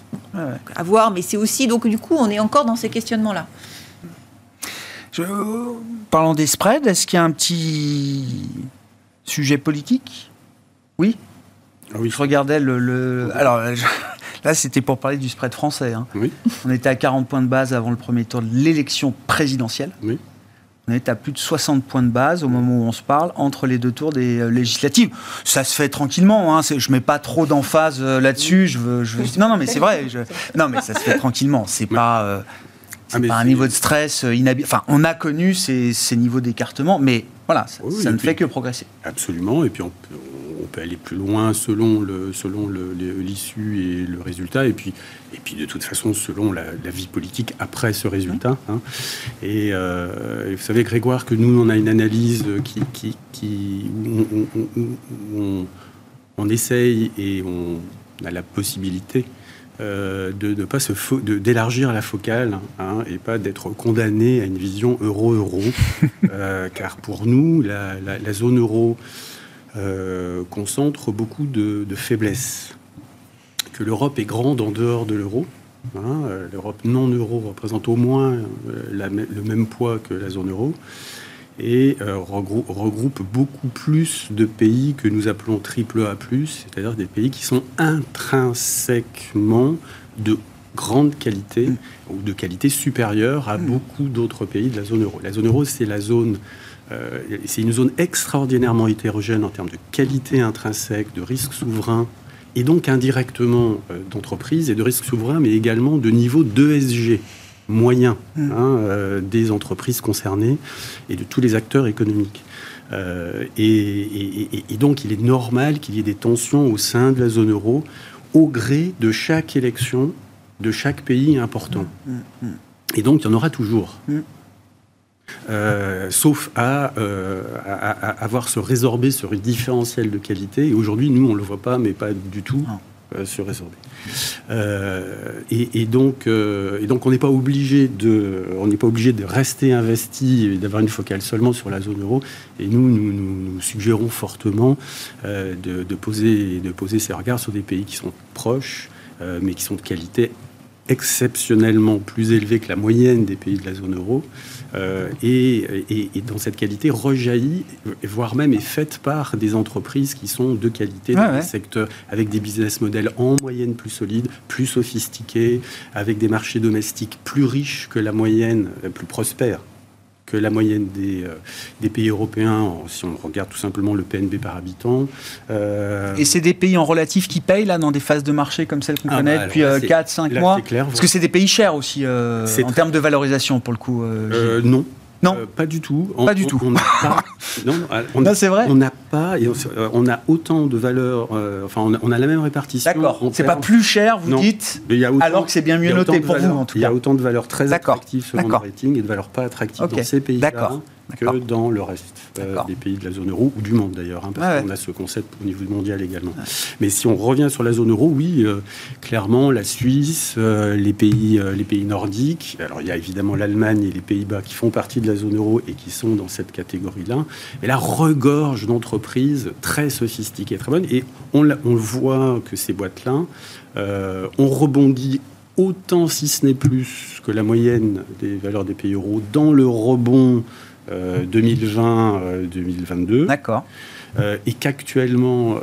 À voir, mais c'est aussi... Donc du coup, on est encore dans ces questionnements-là. Parlant des spreads, est-ce qu'il y a un petit sujet politique ? Oui. Je regardais Là, c'était pour parler du spread français. Oui. On était à 40 points de base avant le premier tour de l'élection présidentielle. Oui. On est à plus de 60 points de base au moment où on se parle entre les 2 tours des législatives. Ça se fait tranquillement. Je ne mets pas trop d'emphase là-dessus. Non, mais c'est vrai. Non, mais ça se fait tranquillement. Ce n'est pas, un niveau de stress inhabituel. Enfin, on a connu ces niveaux d'écartement, mais voilà, ça ne fait que progresser. Absolument. Et puis, on peut aller plus loin selon l'issue et le résultat, et puis de toute façon selon la vie politique après ce résultat. Et vous savez, Grégoire, que nous on a une analyse qui on essaye et on on a la possibilité d'élargir la focale et pas d'être condamné à une vision euro-euro. Car pour nous, la zone euro concentre beaucoup de faiblesses. Que l'Europe est grande en dehors de l'euro. L'Europe non-euro représente au moins le même poids que la zone euro et regroupe beaucoup plus de pays que nous appelons AAA+, c'est-à-dire des pays qui sont intrinsèquement de grande qualité ou de qualité supérieure à beaucoup d'autres pays de la zone euro. La zone euro, c'est une zone extraordinairement hétérogène en termes de qualité intrinsèque, de risque souverain, et donc indirectement d'entreprises et de risques souverains, mais également de niveau d'ESG moyen des entreprises concernées et de tous les acteurs économiques. Et donc, il est normal qu'il y ait des tensions au sein de la zone euro au gré de chaque élection, de chaque pays important. Et donc, il y en aura toujours. Sauf à avoir se résorber sur une différentielle de qualité. Et aujourd'hui, nous, on ne le voit pas, mais pas du tout se résorber. Et donc, on n'est pas obligé de rester investi et d'avoir une focale seulement sur la zone euro. Et nous suggérons fortement de poser ses regards sur des pays qui sont proches, mais qui sont de qualité exceptionnellement plus élevé que la moyenne des pays de la zone euro, et dans cette qualité rejaillit, voire même est faite par des entreprises qui sont de qualité dans des secteurs, avec des business models en moyenne plus solides, plus sophistiqués, avec des marchés domestiques plus riches que la moyenne, plus prospères que la moyenne des pays européens, si on regarde tout simplement le PNB par habitant. Et c'est des pays en relatif qui payent, là, dans des phases de marché comme celles qu'on connaît depuis 4-5 mois, c'est clair, parce que c'est des pays chers aussi, en termes de valorisation, pour le coup. Non. Non. Pas du tout. On n'a pas. Non, c'est vrai. On n'a pas. Et on a autant de valeur. On a la même répartition. D'accord. C'est pas plus cher, vous dites. Alors que c'est bien mieux noté pour vous, en tout cas. Il y a autant de valeurs très attractives selon le rating et de valeurs pas attractives dans ces pays-là que dans le reste des pays de la zone euro ou du monde d'ailleurs, parce qu'on a ce concept au niveau mondial également. Mais si on revient sur la zone euro, oui, clairement la Suisse, les pays nordiques, alors il y a évidemment l'Allemagne et les Pays-Bas qui font partie de la zone euro et qui sont dans cette catégorie-là, mais là regorge d'entreprises très sophistiquées, très bonnes, et on voit que ces boîtes-là ont rebondi autant, si ce n'est plus, que la moyenne des valeurs des pays euros dans le rebond 2020-2022. D'accord. Et qu'actuellement,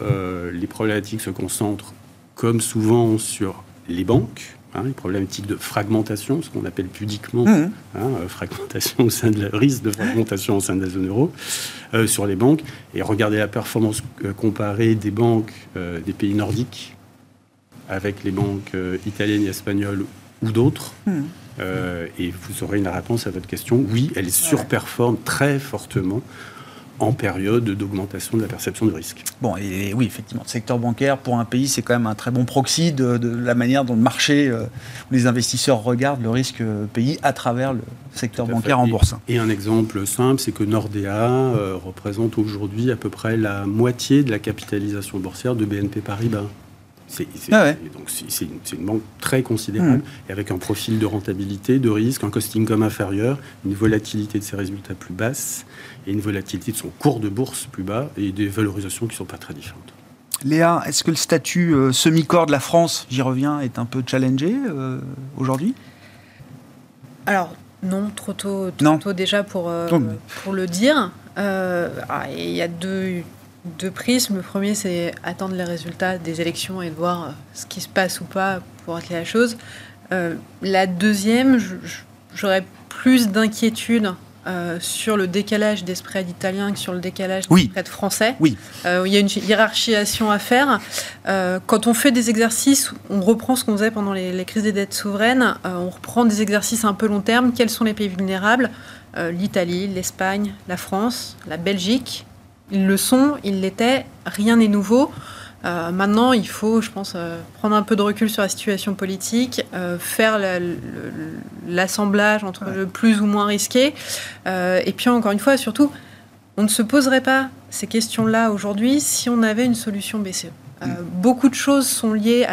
les problématiques se concentrent, comme souvent, sur les banques, les problématiques de fragmentation, ce qu'on appelle pudiquement fragmentation au sein de la risque de fragmentation au sein de la zone euro, sur les banques. Et regardez la performance comparée des banques des pays nordiques avec les banques italiennes et espagnoles ou d'autres. Et vous aurez une réponse à votre question. Oui, elle surperforme très fortement en période d'augmentation de la perception de risque. Bon, et oui, effectivement, le secteur bancaire, pour un pays, c'est quand même un très bon proxy de la manière dont le marché, les investisseurs regardent le risque pays à travers le secteur bancaire en bourse. Et un exemple simple, c'est que Nordea représente aujourd'hui à peu près la moitié de la capitalisation boursière de BNP Paribas. Donc c'est une banque très considérable, et avec un profil de rentabilité, de risque, un cost-income inférieur, une volatilité de ses résultats plus basse et une volatilité de son cours de bourse plus bas et des valorisations qui ne sont pas très différentes. Léa, est-ce que le statut semi-core de la France, j'y reviens, est un peu challengé aujourd'hui ? Alors non, trop tôt déjà pour le dire. Il y a deux prismes. Le premier, c'est attendre les résultats des élections et de voir ce qui se passe ou pas pour atteler la chose. La deuxième, j'aurais plus d'inquiétude sur le décalage des spreads italiens que sur le décalage des spreads français. Oui. Il y a une hiérarchisation à faire. Quand on fait des exercices, on reprend ce qu'on faisait pendant les crises des dettes souveraines. On reprend des exercices un peu long terme. Quels sont les pays vulnérables ? L'Italie, l'Espagne, la France, la Belgique. Ils le sont, ils l'étaient, rien n'est nouveau. Maintenant, il faut, je pense, prendre un peu de recul sur la situation politique, faire l'assemblage entre le plus ou moins risqué. Et puis, encore une fois, surtout, on ne se poserait pas ces questions-là aujourd'hui si on avait une solution BCE. Beaucoup de choses sont liées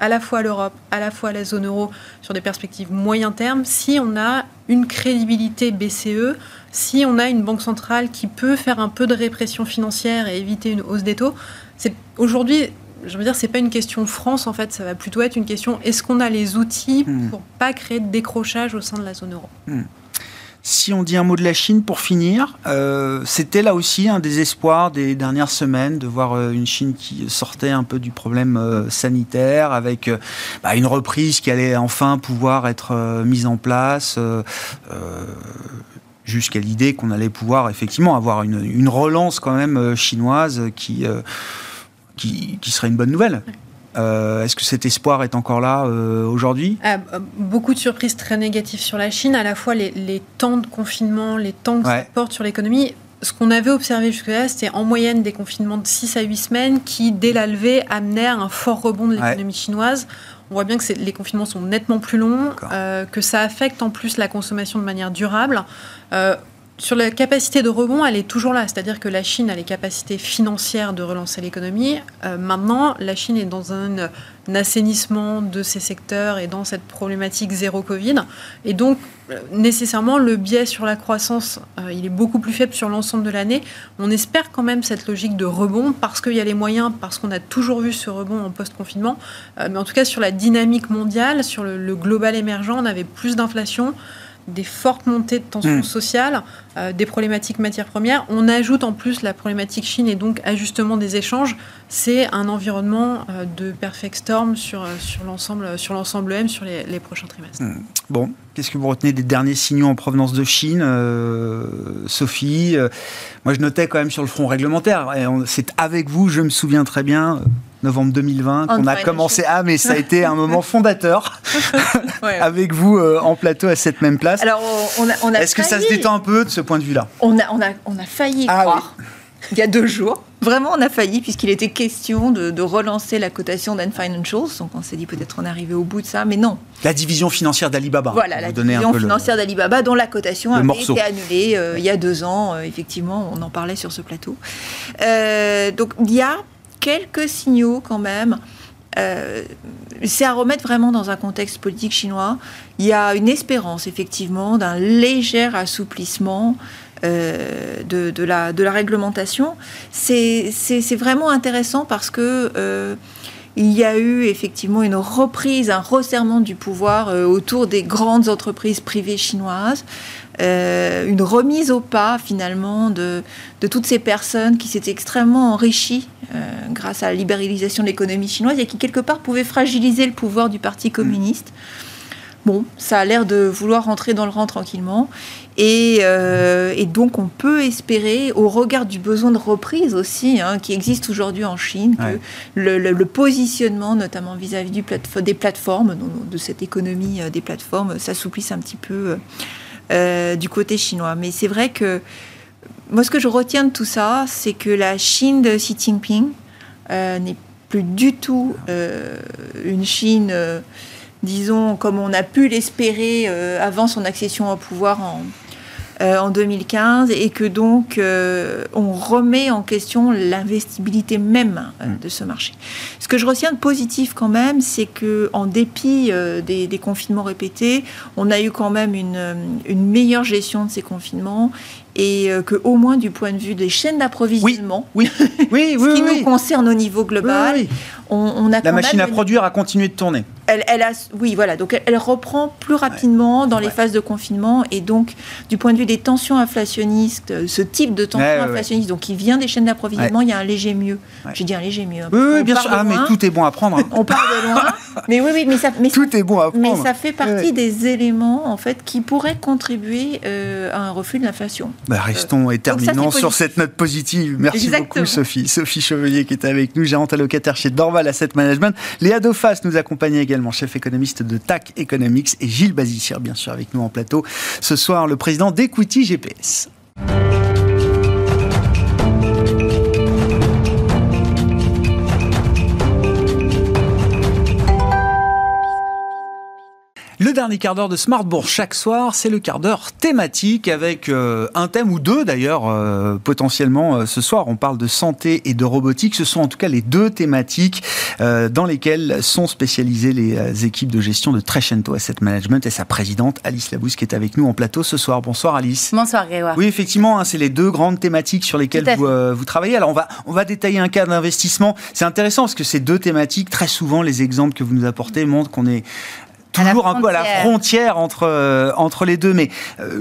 à la fois à l'Europe, à la fois à la zone euro, sur des perspectives moyen terme. Si on a une crédibilité BCE, si on a une banque centrale qui peut faire un peu de répression financière et éviter une hausse des taux, aujourd'hui, je veux dire, c'est pas une question France, en fait, ça va plutôt être une question, est-ce qu'on a les outils pour pas créer de décrochage au sein de la zone euro ? Si on dit un mot de la Chine pour finir, c'était là aussi un des espoirs des dernières semaines de voir une Chine qui sortait un peu du problème sanitaire avec une reprise qui allait enfin pouvoir être mise en place. Jusqu'à l'idée qu'on allait pouvoir effectivement avoir une relance quand même chinoise qui serait une bonne nouvelle. Est-ce que cet espoir est encore là aujourd'hui ? Beaucoup de surprises très négatives sur la Chine, à la fois les temps de confinement, les temps que ça porte sur l'économie. Ce qu'on avait observé jusque-là, c'était en moyenne des confinements de 6 à 8 semaines qui, dès la levée, amenaient à un fort rebond de l'économie chinoise. On voit bien que les confinements sont nettement plus longs, que ça affecte en plus la consommation de manière durable. Sur la capacité de rebond, elle est toujours là. C'est-à-dire que la Chine a les capacités financières de relancer l'économie. Maintenant, la Chine est dans un assainissement de ces secteurs et dans cette problématique zéro Covid. Et donc, nécessairement, le biais sur la croissance, il est beaucoup plus faible sur l'ensemble de l'année. On espère quand même cette logique de rebond parce qu'il y a les moyens, parce qu'on a toujours vu ce rebond en post-confinement. Mais en tout cas, sur la dynamique mondiale, sur le global émergent, on avait plus d'inflation, des fortes montées de tensions sociales, des problématiques matières premières. On ajoute en plus la problématique Chine et donc ajustement des échanges. C'est un environnement de perfect storm sur l'ensemble M sur les prochains trimestres. Bon, qu'est-ce que vous retenez des derniers signaux en provenance de Chine, Sophie ? Moi, je notais quand même sur le front réglementaire. Et c'est avec vous, je me souviens très bien, novembre 2020, qu'on a commencé... Ah, mais ça a été un moment fondateur avec vous en plateau à cette même place. Alors, on a Est-ce failli... que ça se détend un peu de ce point de vue-là ? On a failli croire, il y a 2 jours. Vraiment, on a failli, puisqu'il était question de relancer la cotation d'Ant Financials. Donc, on s'est dit peut-être on est arrivé au bout de ça, mais non. La division financière d'Alibaba. Voilà, la division financière d'Alibaba, dont la cotation avait été annulée il y a 2 ans. Effectivement, on en parlait sur ce plateau. Donc, il y a quelques signaux quand même. C'est à remettre vraiment dans un contexte politique chinois. Il y a une espérance effectivement d'un léger assouplissement de la réglementation. C'est vraiment intéressant parce que il y a eu effectivement une reprise, un resserrement du pouvoir autour des grandes entreprises privées chinoises. Une remise au pas finalement de toutes ces personnes qui s'étaient extrêmement enrichies grâce à la libéralisation de l'économie chinoise et qui quelque part pouvaient fragiliser le pouvoir du parti communiste. Bon, ça a l'air de vouloir rentrer dans le rang tranquillement et donc on peut espérer, au regard du besoin de reprise aussi qui existe aujourd'hui en Chine, que le positionnement notamment vis-à-vis des plateformes, de cette économie des plateformes, s'assouplisse un petit peu du côté chinois. Mais c'est vrai que moi, ce que je retiens de tout ça, c'est que la Chine de Xi Jinping n'est plus du tout une Chine, disons, comme on a pu l'espérer avant son accession au pouvoir en 2015, et que donc on remet en question l'investibilité même de ce marché. Ce que je retiens de positif quand même, c'est qu'en dépit des confinements répétés, on a eu quand même une meilleure gestion de ces confinements et qu'au moins du point de vue des chaînes d'approvisionnement, ce qui nous concerne au niveau global, on a la machine à produire a continué de tourner. Donc elle reprend plus rapidement dans les phases de confinement et donc du point de vue des tensions inflationnistes, ce type de tension inflationniste, donc qui vient des chaînes d'approvisionnement, il y a un léger mieux. J'ai dit un léger mieux. Bien sûr. Ah, mais tout est bon à prendre. On part de loin. Mais tout est bon à prendre. Mais ça fait partie des éléments en fait qui pourraient contribuer à un reflux de l'inflation. Restons et terminons sur cette note positive. Merci beaucoup Sophie. Sophie Chevelier qui est avec nous, gérante allocataire chez Dorval Asset Management. Léa Dauphas nous accompagne également, chef économiste de TAC Economics, et Gilles Bazichir bien sûr avec nous en plateau. Ce soir, le président d'Equity GPS. Le dernier quart d'heure de Smart Bourse chaque soir, c'est le quart d'heure thématique avec un thème ou deux d'ailleurs potentiellement ce soir. On parle de santé et de robotique. Ce sont en tout cas les deux thématiques dans lesquelles sont spécialisées les équipes de gestion de Trecento Asset Management et sa présidente Alice Labrousse qui est avec nous en plateau ce soir. Bonsoir Alice. Bonsoir Grégoire. Oui effectivement, hein, c'est les deux grandes thématiques sur lesquelles vous travaillez. Alors on va détailler un cas d'investissement. C'est intéressant parce que ces deux thématiques, très souvent les exemples que vous nous apportez montrent qu'on est toujours un peu à la frontière entre les deux, mais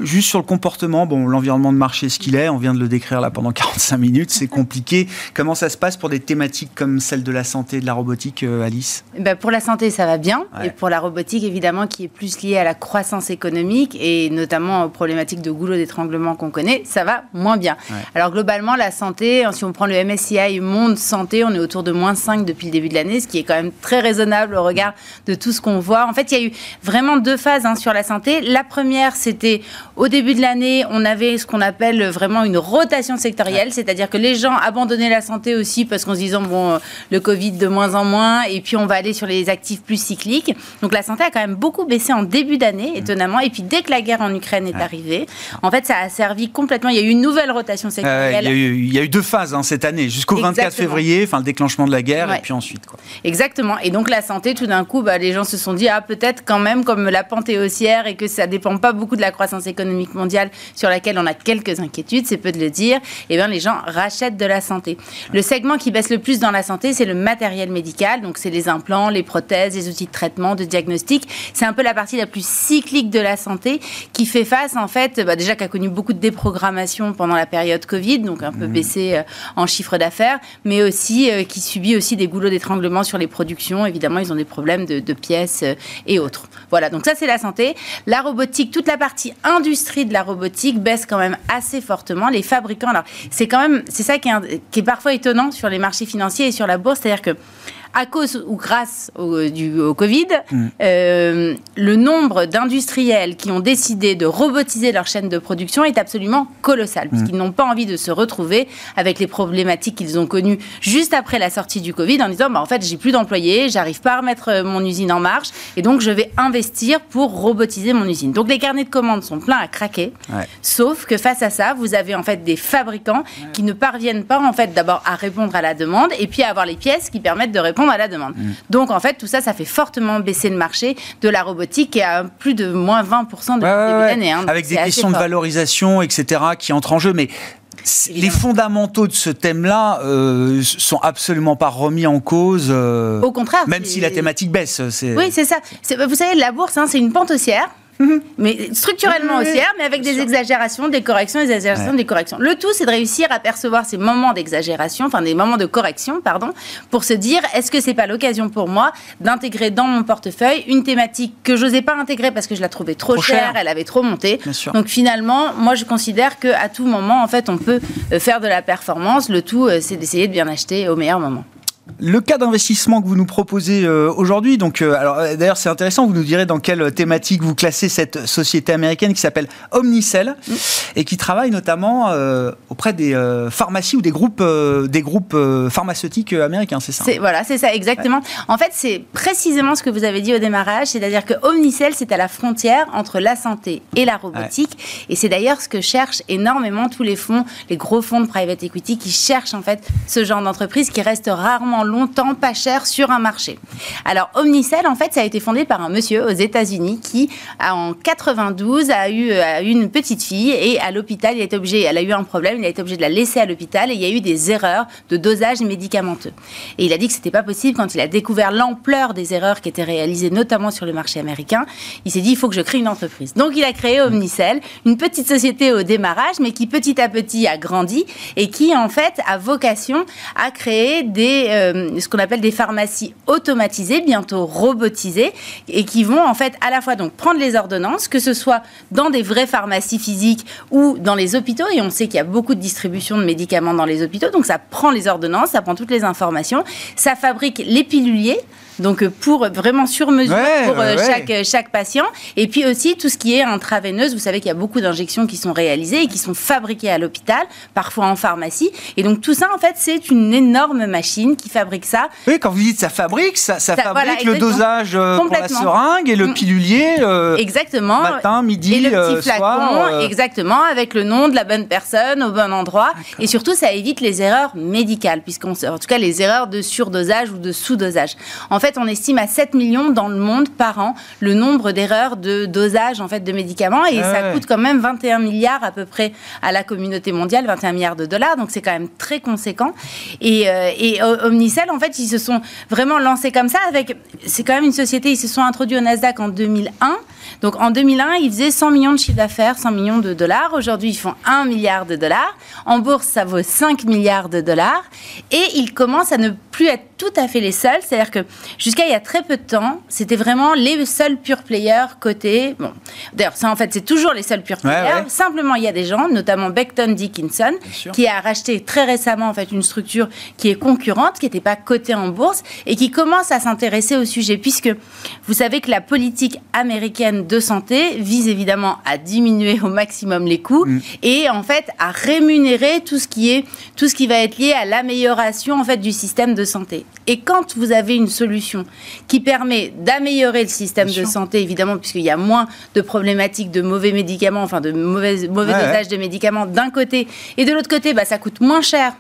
juste sur le comportement, bon, l'environnement de marché, ce qu'il est, on vient de le décrire là pendant 45 minutes, c'est compliqué. Comment ça se passe pour des thématiques comme celle de la santé et de la robotique, Alice ? Ben pour la santé, ça va bien, ouais. Et pour la robotique, évidemment, qui est plus liée à la croissance économique et notamment aux problématiques de goulot d'étranglement qu'on connaît, ça va moins bien. Ouais. Alors globalement, la santé, si on prend le MSCI Monde Santé, on est autour de -5 depuis le début de l'année, ce qui est quand même très raisonnable au regard de tout ce qu'on voit. En fait, il y a eu vraiment deux phases hein, sur la santé. La première, c'était au début de l'année, on avait ce qu'on appelle vraiment une rotation sectorielle, ouais. C'est-à-dire que les gens abandonnaient la santé aussi parce qu'en se disant, bon, le Covid de moins en moins, et puis on va aller sur les actifs plus cycliques. Donc la santé a quand même beaucoup baissé en début d'année, étonnamment. Et puis dès que la guerre en Ukraine est arrivée, en fait, ça a servi complètement. Il y a eu une nouvelle rotation sectorielle. Il y a eu deux phases hein, cette année, jusqu'au 24 février, enfin le déclenchement de la guerre, ouais. Et puis ensuite. Quoi. Exactement. Et donc la santé, tout d'un coup, bah, les gens se sont dit, ah, peut-être quand même comme la pente est haussière et que ça ne dépend pas beaucoup de la croissance économique mondiale sur laquelle on a quelques inquiétudes, c'est peu de le dire, et bien les gens rachètent de la santé. Le segment qui baisse le plus dans la santé, c'est le matériel médical, donc c'est les implants, les prothèses, les outils de traitement, de diagnostic. C'est un peu la partie la plus cyclique de la santé qui fait face en fait, bah déjà qui a connu beaucoup de déprogrammations pendant la période Covid, donc un peu baissée en chiffre d'affaires, mais aussi qui subit aussi des goulots d'étranglement sur les productions. Évidemment, ils ont des problèmes de pièces et autres. Voilà, donc ça c'est la santé. La robotique, toute la partie industrie de la robotique baisse quand même assez fortement. Les fabricants, alors c'est quand même, c'est ça qui est parfois étonnant sur les marchés financiers et sur la bourse, c'est-à-dire que à cause ou grâce au Covid, le nombre d'industriels qui ont décidé de robotiser leur chaîne de production est absolument colossal, puisqu'ils n'ont pas envie de se retrouver avec les problématiques qu'ils ont connues juste après la sortie du Covid, en disant bah, en fait, j'ai plus d'employés, j'arrive pas à remettre mon usine en marche, et donc je vais investir pour robotiser mon usine. Donc les carnets de commandes sont pleins à craquer, ouais. Sauf que face à ça, vous avez en fait des fabricants qui ne parviennent pas en fait d'abord à répondre à la demande, et puis à avoir les pièces qui permettent de répondre à la demande. Donc en fait tout ça fait fortement baisser le marché de la robotique et à plus de -20% depuis le début d'année. Hein. Avec des questions de valorisation, etc. qui entrent en jeu, mais les fondamentaux de ce thème-là sont absolument pas remis en cause. Au contraire. Même si la thématique baisse. Oui, c'est ça. Vous savez, la bourse, hein, c'est une pente haussière. Mais structurellement haussière, mais avec des exagérations, des corrections, des exagérations, des corrections. Le tout, c'est de réussir à percevoir ces moments d'exagération, enfin des moments de correction, pardon, pour se dire, est-ce que c'est pas l'occasion pour moi d'intégrer dans mon portefeuille une thématique que j'osais pas intégrer parce que je la trouvais trop chère, elle avait trop monté. Donc finalement, moi je considère qu'à tout moment, en fait, on peut faire de la performance. Le tout, c'est d'essayer de bien acheter au meilleur moment. Le cas d'investissement que vous nous proposez aujourd'hui, donc, alors, d'ailleurs c'est intéressant, vous nous direz dans quelle thématique vous classez cette société américaine qui s'appelle Omnicell et qui travaille notamment auprès des pharmacies ou des groupes pharmaceutiques américains, c'est ça ? Voilà, c'est ça, exactement. Ouais. En fait, c'est précisément ce que vous avez dit au démarrage, c'est-à-dire que Omnicell, c'est à la frontière entre la santé et la robotique, et c'est d'ailleurs ce que cherchent énormément tous les fonds, les gros fonds de private equity qui cherchent en fait ce genre d'entreprise qui reste rarement longtemps pas cher sur un marché. Alors Omnicell, en fait, ça a été fondé par un monsieur aux États-Unis qui, en 92, a eu une petite fille et à l'hôpital, elle a eu un problème, il a été obligé de la laisser à l'hôpital et il y a eu des erreurs de dosage médicamenteux. Et il a dit que c'était pas possible. Quand il a découvert l'ampleur des erreurs qui étaient réalisées, notamment sur le marché américain, il s'est dit, il faut que je crée une entreprise. Donc il a créé Omnicell, une petite société au démarrage, mais qui petit à petit a grandi et qui, en fait, a vocation à créer ce qu'on appelle des pharmacies automatisées, bientôt robotisées, et qui vont en fait à la fois donc prendre les ordonnances, que ce soit dans des vraies pharmacies physiques ou dans les hôpitaux, et on sait qu'il y a beaucoup de distribution de médicaments dans les hôpitaux, donc ça prend les ordonnances, ça prend toutes les informations, ça fabrique les piluliers, donc pour vraiment sur mesure chaque patient. Et puis aussi tout ce qui est intraveineuse, vous savez qu'il y a beaucoup d'injections qui sont réalisées et qui sont fabriquées à l'hôpital, parfois en pharmacie, et donc tout ça en fait c'est une énorme machine qui fabrique ça. Oui, quand vous dites ça fabrique, ça fabrique voilà, le dosage pour la seringue et le pilulier exactement, matin, midi, et le petit flacon, soir. Exactement, avec le nom de la bonne personne au bon endroit. Et surtout ça évite les erreurs médicales, puisqu'en tout cas les erreurs de surdosage ou de sous-dosage. En fait on estime à 7 millions dans le monde par an le nombre d'erreurs de dosage en fait, de médicaments, et ça coûte quand même 21 milliards à peu près à la communauté mondiale, 21 milliards de dollars, donc c'est quand même très conséquent. Et Omnicell en fait ils se sont vraiment lancés comme ça avec, c'est quand même une société, ils se sont introduits au Nasdaq en 2001, donc en 2001 ils faisaient 100 millions de chiffre d'affaires, 100 millions de dollars, aujourd'hui ils font 1 milliard de dollars, en bourse ça vaut 5 milliards de dollars, et ils commencent à ne plus être tout à fait les seuls, c'est-à-dire que jusqu'à il y a très peu de temps, c'était vraiment les seuls pure players cotés. Bon, d'ailleurs, ça en fait, c'est toujours les seuls pure players. Ouais, ouais. Simplement, il y a des gens, notamment Becton Dickinson, qui a racheté très récemment en fait une structure qui est concurrente, qui n'était pas cotée en bourse et qui commence à s'intéresser au sujet, puisque vous savez que la politique américaine de santé vise évidemment à diminuer au maximum les coûts et en fait à rémunérer tout ce qui va être lié à l'amélioration en fait du système de santé. Et quand vous avez une solution qui permet d'améliorer le système de santé, évidemment, puisqu'il y a moins de problématiques de mauvais médicaments, enfin de mauvais dosage de médicaments d'un côté, et de l'autre côté, bah, ça coûte moins cher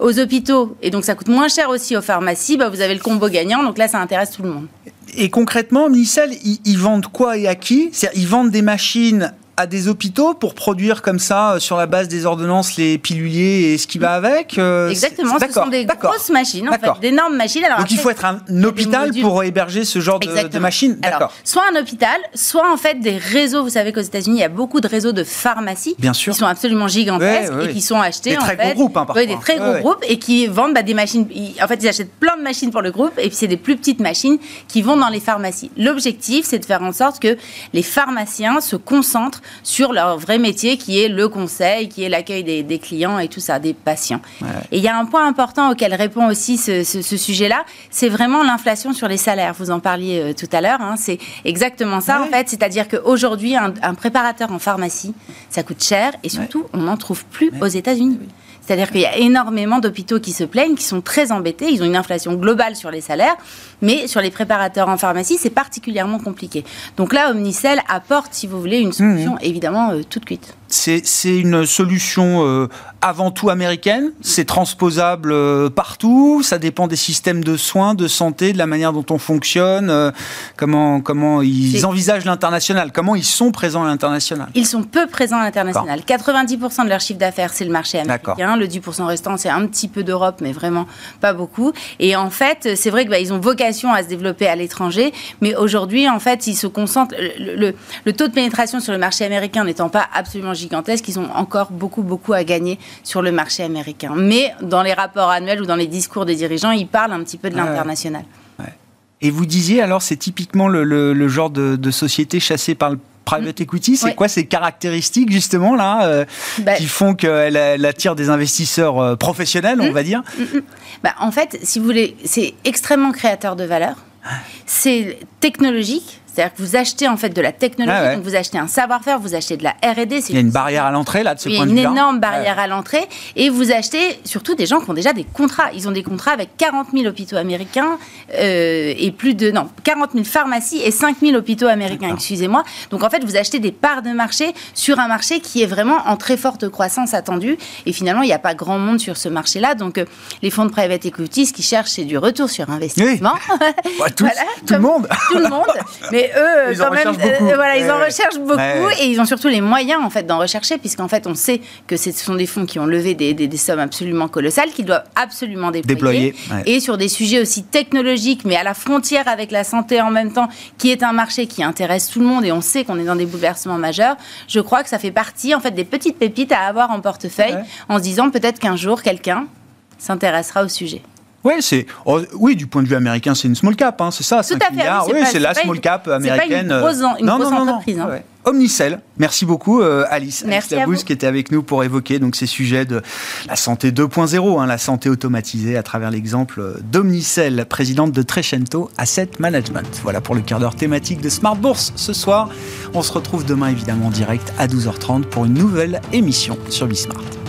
aux hôpitaux, et donc ça coûte moins cher aussi aux pharmacies, bah, vous avez le combo gagnant, donc là, ça intéresse tout le monde. Et concrètement, Omnicell, ils vendent quoi et à qui ? C'est-à-dire, ils vendent des machines à des hôpitaux pour produire comme ça sur la base des ordonnances les piluliers et ce qui va avec. Exactement, ce sont des grosses machines, en fait, d'énormes machines. Alors, donc après, il faut être un hôpital pour héberger ce genre de machines. Alors, soit un hôpital, soit en fait des réseaux. Vous savez qu'aux États-Unis, il y a beaucoup de réseaux de pharmacies qui sont absolument gigantesques et qui sont achetés des très gros groupes, des très gros groupes et qui vendent des machines. En fait, ils achètent plein de machines pour le groupe et puis c'est des plus petites machines qui vont dans les pharmacies. L'objectif, c'est de faire en sorte que les pharmaciens se concentrent sur leur vrai métier qui est le conseil, qui est l'accueil des clients et tout ça, des patients. Ouais. Et il y a un point important auquel répond aussi ce sujet-là, c'est vraiment l'inflation sur les salaires. Vous en parliez tout à l'heure, hein, c'est exactement ça en fait, c'est-à-dire qu'aujourd'hui, un préparateur en pharmacie, ça coûte cher et surtout, on n'en trouve plus aux États-Unis. Oui. C'est-à-dire qu'il y a énormément d'hôpitaux qui se plaignent, qui sont très embêtés. Ils ont une inflation globale sur les salaires, mais sur les préparateurs en pharmacie, c'est particulièrement compliqué. Donc là, Omnicell apporte, si vous voulez, une solution évidemment toute cuite. C'est une solution avant tout américaine, c'est transposable partout, ça dépend des systèmes de soins, de santé, de la manière dont on fonctionne, comment ils envisagent l'international, comment ils sont présents à l'international. Ils sont peu présents à l'international, 90% de leur chiffre d'affaires c'est le marché américain, le 10% restant c'est un petit peu d'Europe mais vraiment pas beaucoup, et en fait c'est vrai qu'ils ont vocation à se développer à l'étranger, mais aujourd'hui en fait ils se concentrent, le taux de pénétration sur le marché américain n'étant pas absolument gigantesque, ils ont encore beaucoup à gagner sur le marché américain. Mais dans les rapports annuels ou dans les discours des dirigeants, ils parlent un petit peu de l'international. Ouais. Et vous disiez alors, c'est typiquement le genre de société chassée par le private equity, c'est quoi ces caractéristiques justement là qui font qu'elle attire des investisseurs professionnels, on va dire? En fait, si vous voulez, c'est extrêmement créateur de valeur, c'est technologique. C'est-à-dire que vous achetez en fait de la technologie, donc vous achetez un savoir-faire, vous achetez de la R&D. Il y a une barrière à l'entrée là de ce point de vue-là. Il y a une énorme barrière à l'entrée et vous achetez surtout des gens qui ont déjà des contrats. Ils ont des contrats avec 40 000 hôpitaux américains et 40 000 pharmacies et 5 000 hôpitaux américains, excusez-moi. Donc en fait vous achetez des parts de marché sur un marché qui est vraiment en très forte croissance attendue et finalement il n'y a pas grand monde sur ce marché-là. Donc les fonds de private equity, ce qu'ils cherchent c'est du retour sur investissement. Oui. Tout le monde. Tout le monde. Mais eux, quand même, ils en recherchent beaucoup et ils ont surtout les moyens en fait d'en rechercher, puisqu'en fait on sait que ce sont des fonds qui ont levé des sommes absolument colossales qu'ils doivent absolument déployer. Et sur des sujets aussi technologiques, mais à la frontière avec la santé en même temps, qui est un marché qui intéresse tout le monde et on sait qu'on est dans des bouleversements majeurs. Je crois que ça fait partie en fait des petites pépites à avoir en portefeuille en se disant peut-être qu'un jour quelqu'un s'intéressera au sujet. Oui, du point de vue américain, c'est une small cap, hein, c'est ça, 5 milliards. Oui, c'est la small cap américaine. C'est pas une grosse entreprise. Non. Hein. Ouais. Omnicell, merci beaucoup Alice. Merci Labrousse qui était avec nous pour évoquer donc, ces sujets de la santé 2.0, hein, la santé automatisée à travers l'exemple d'Omnicell, présidente de Trecento Asset Management. Voilà pour le quart d'heure thématique de Smart Bourse ce soir. On se retrouve demain évidemment en direct à 12h30 pour une nouvelle émission sur BSmart.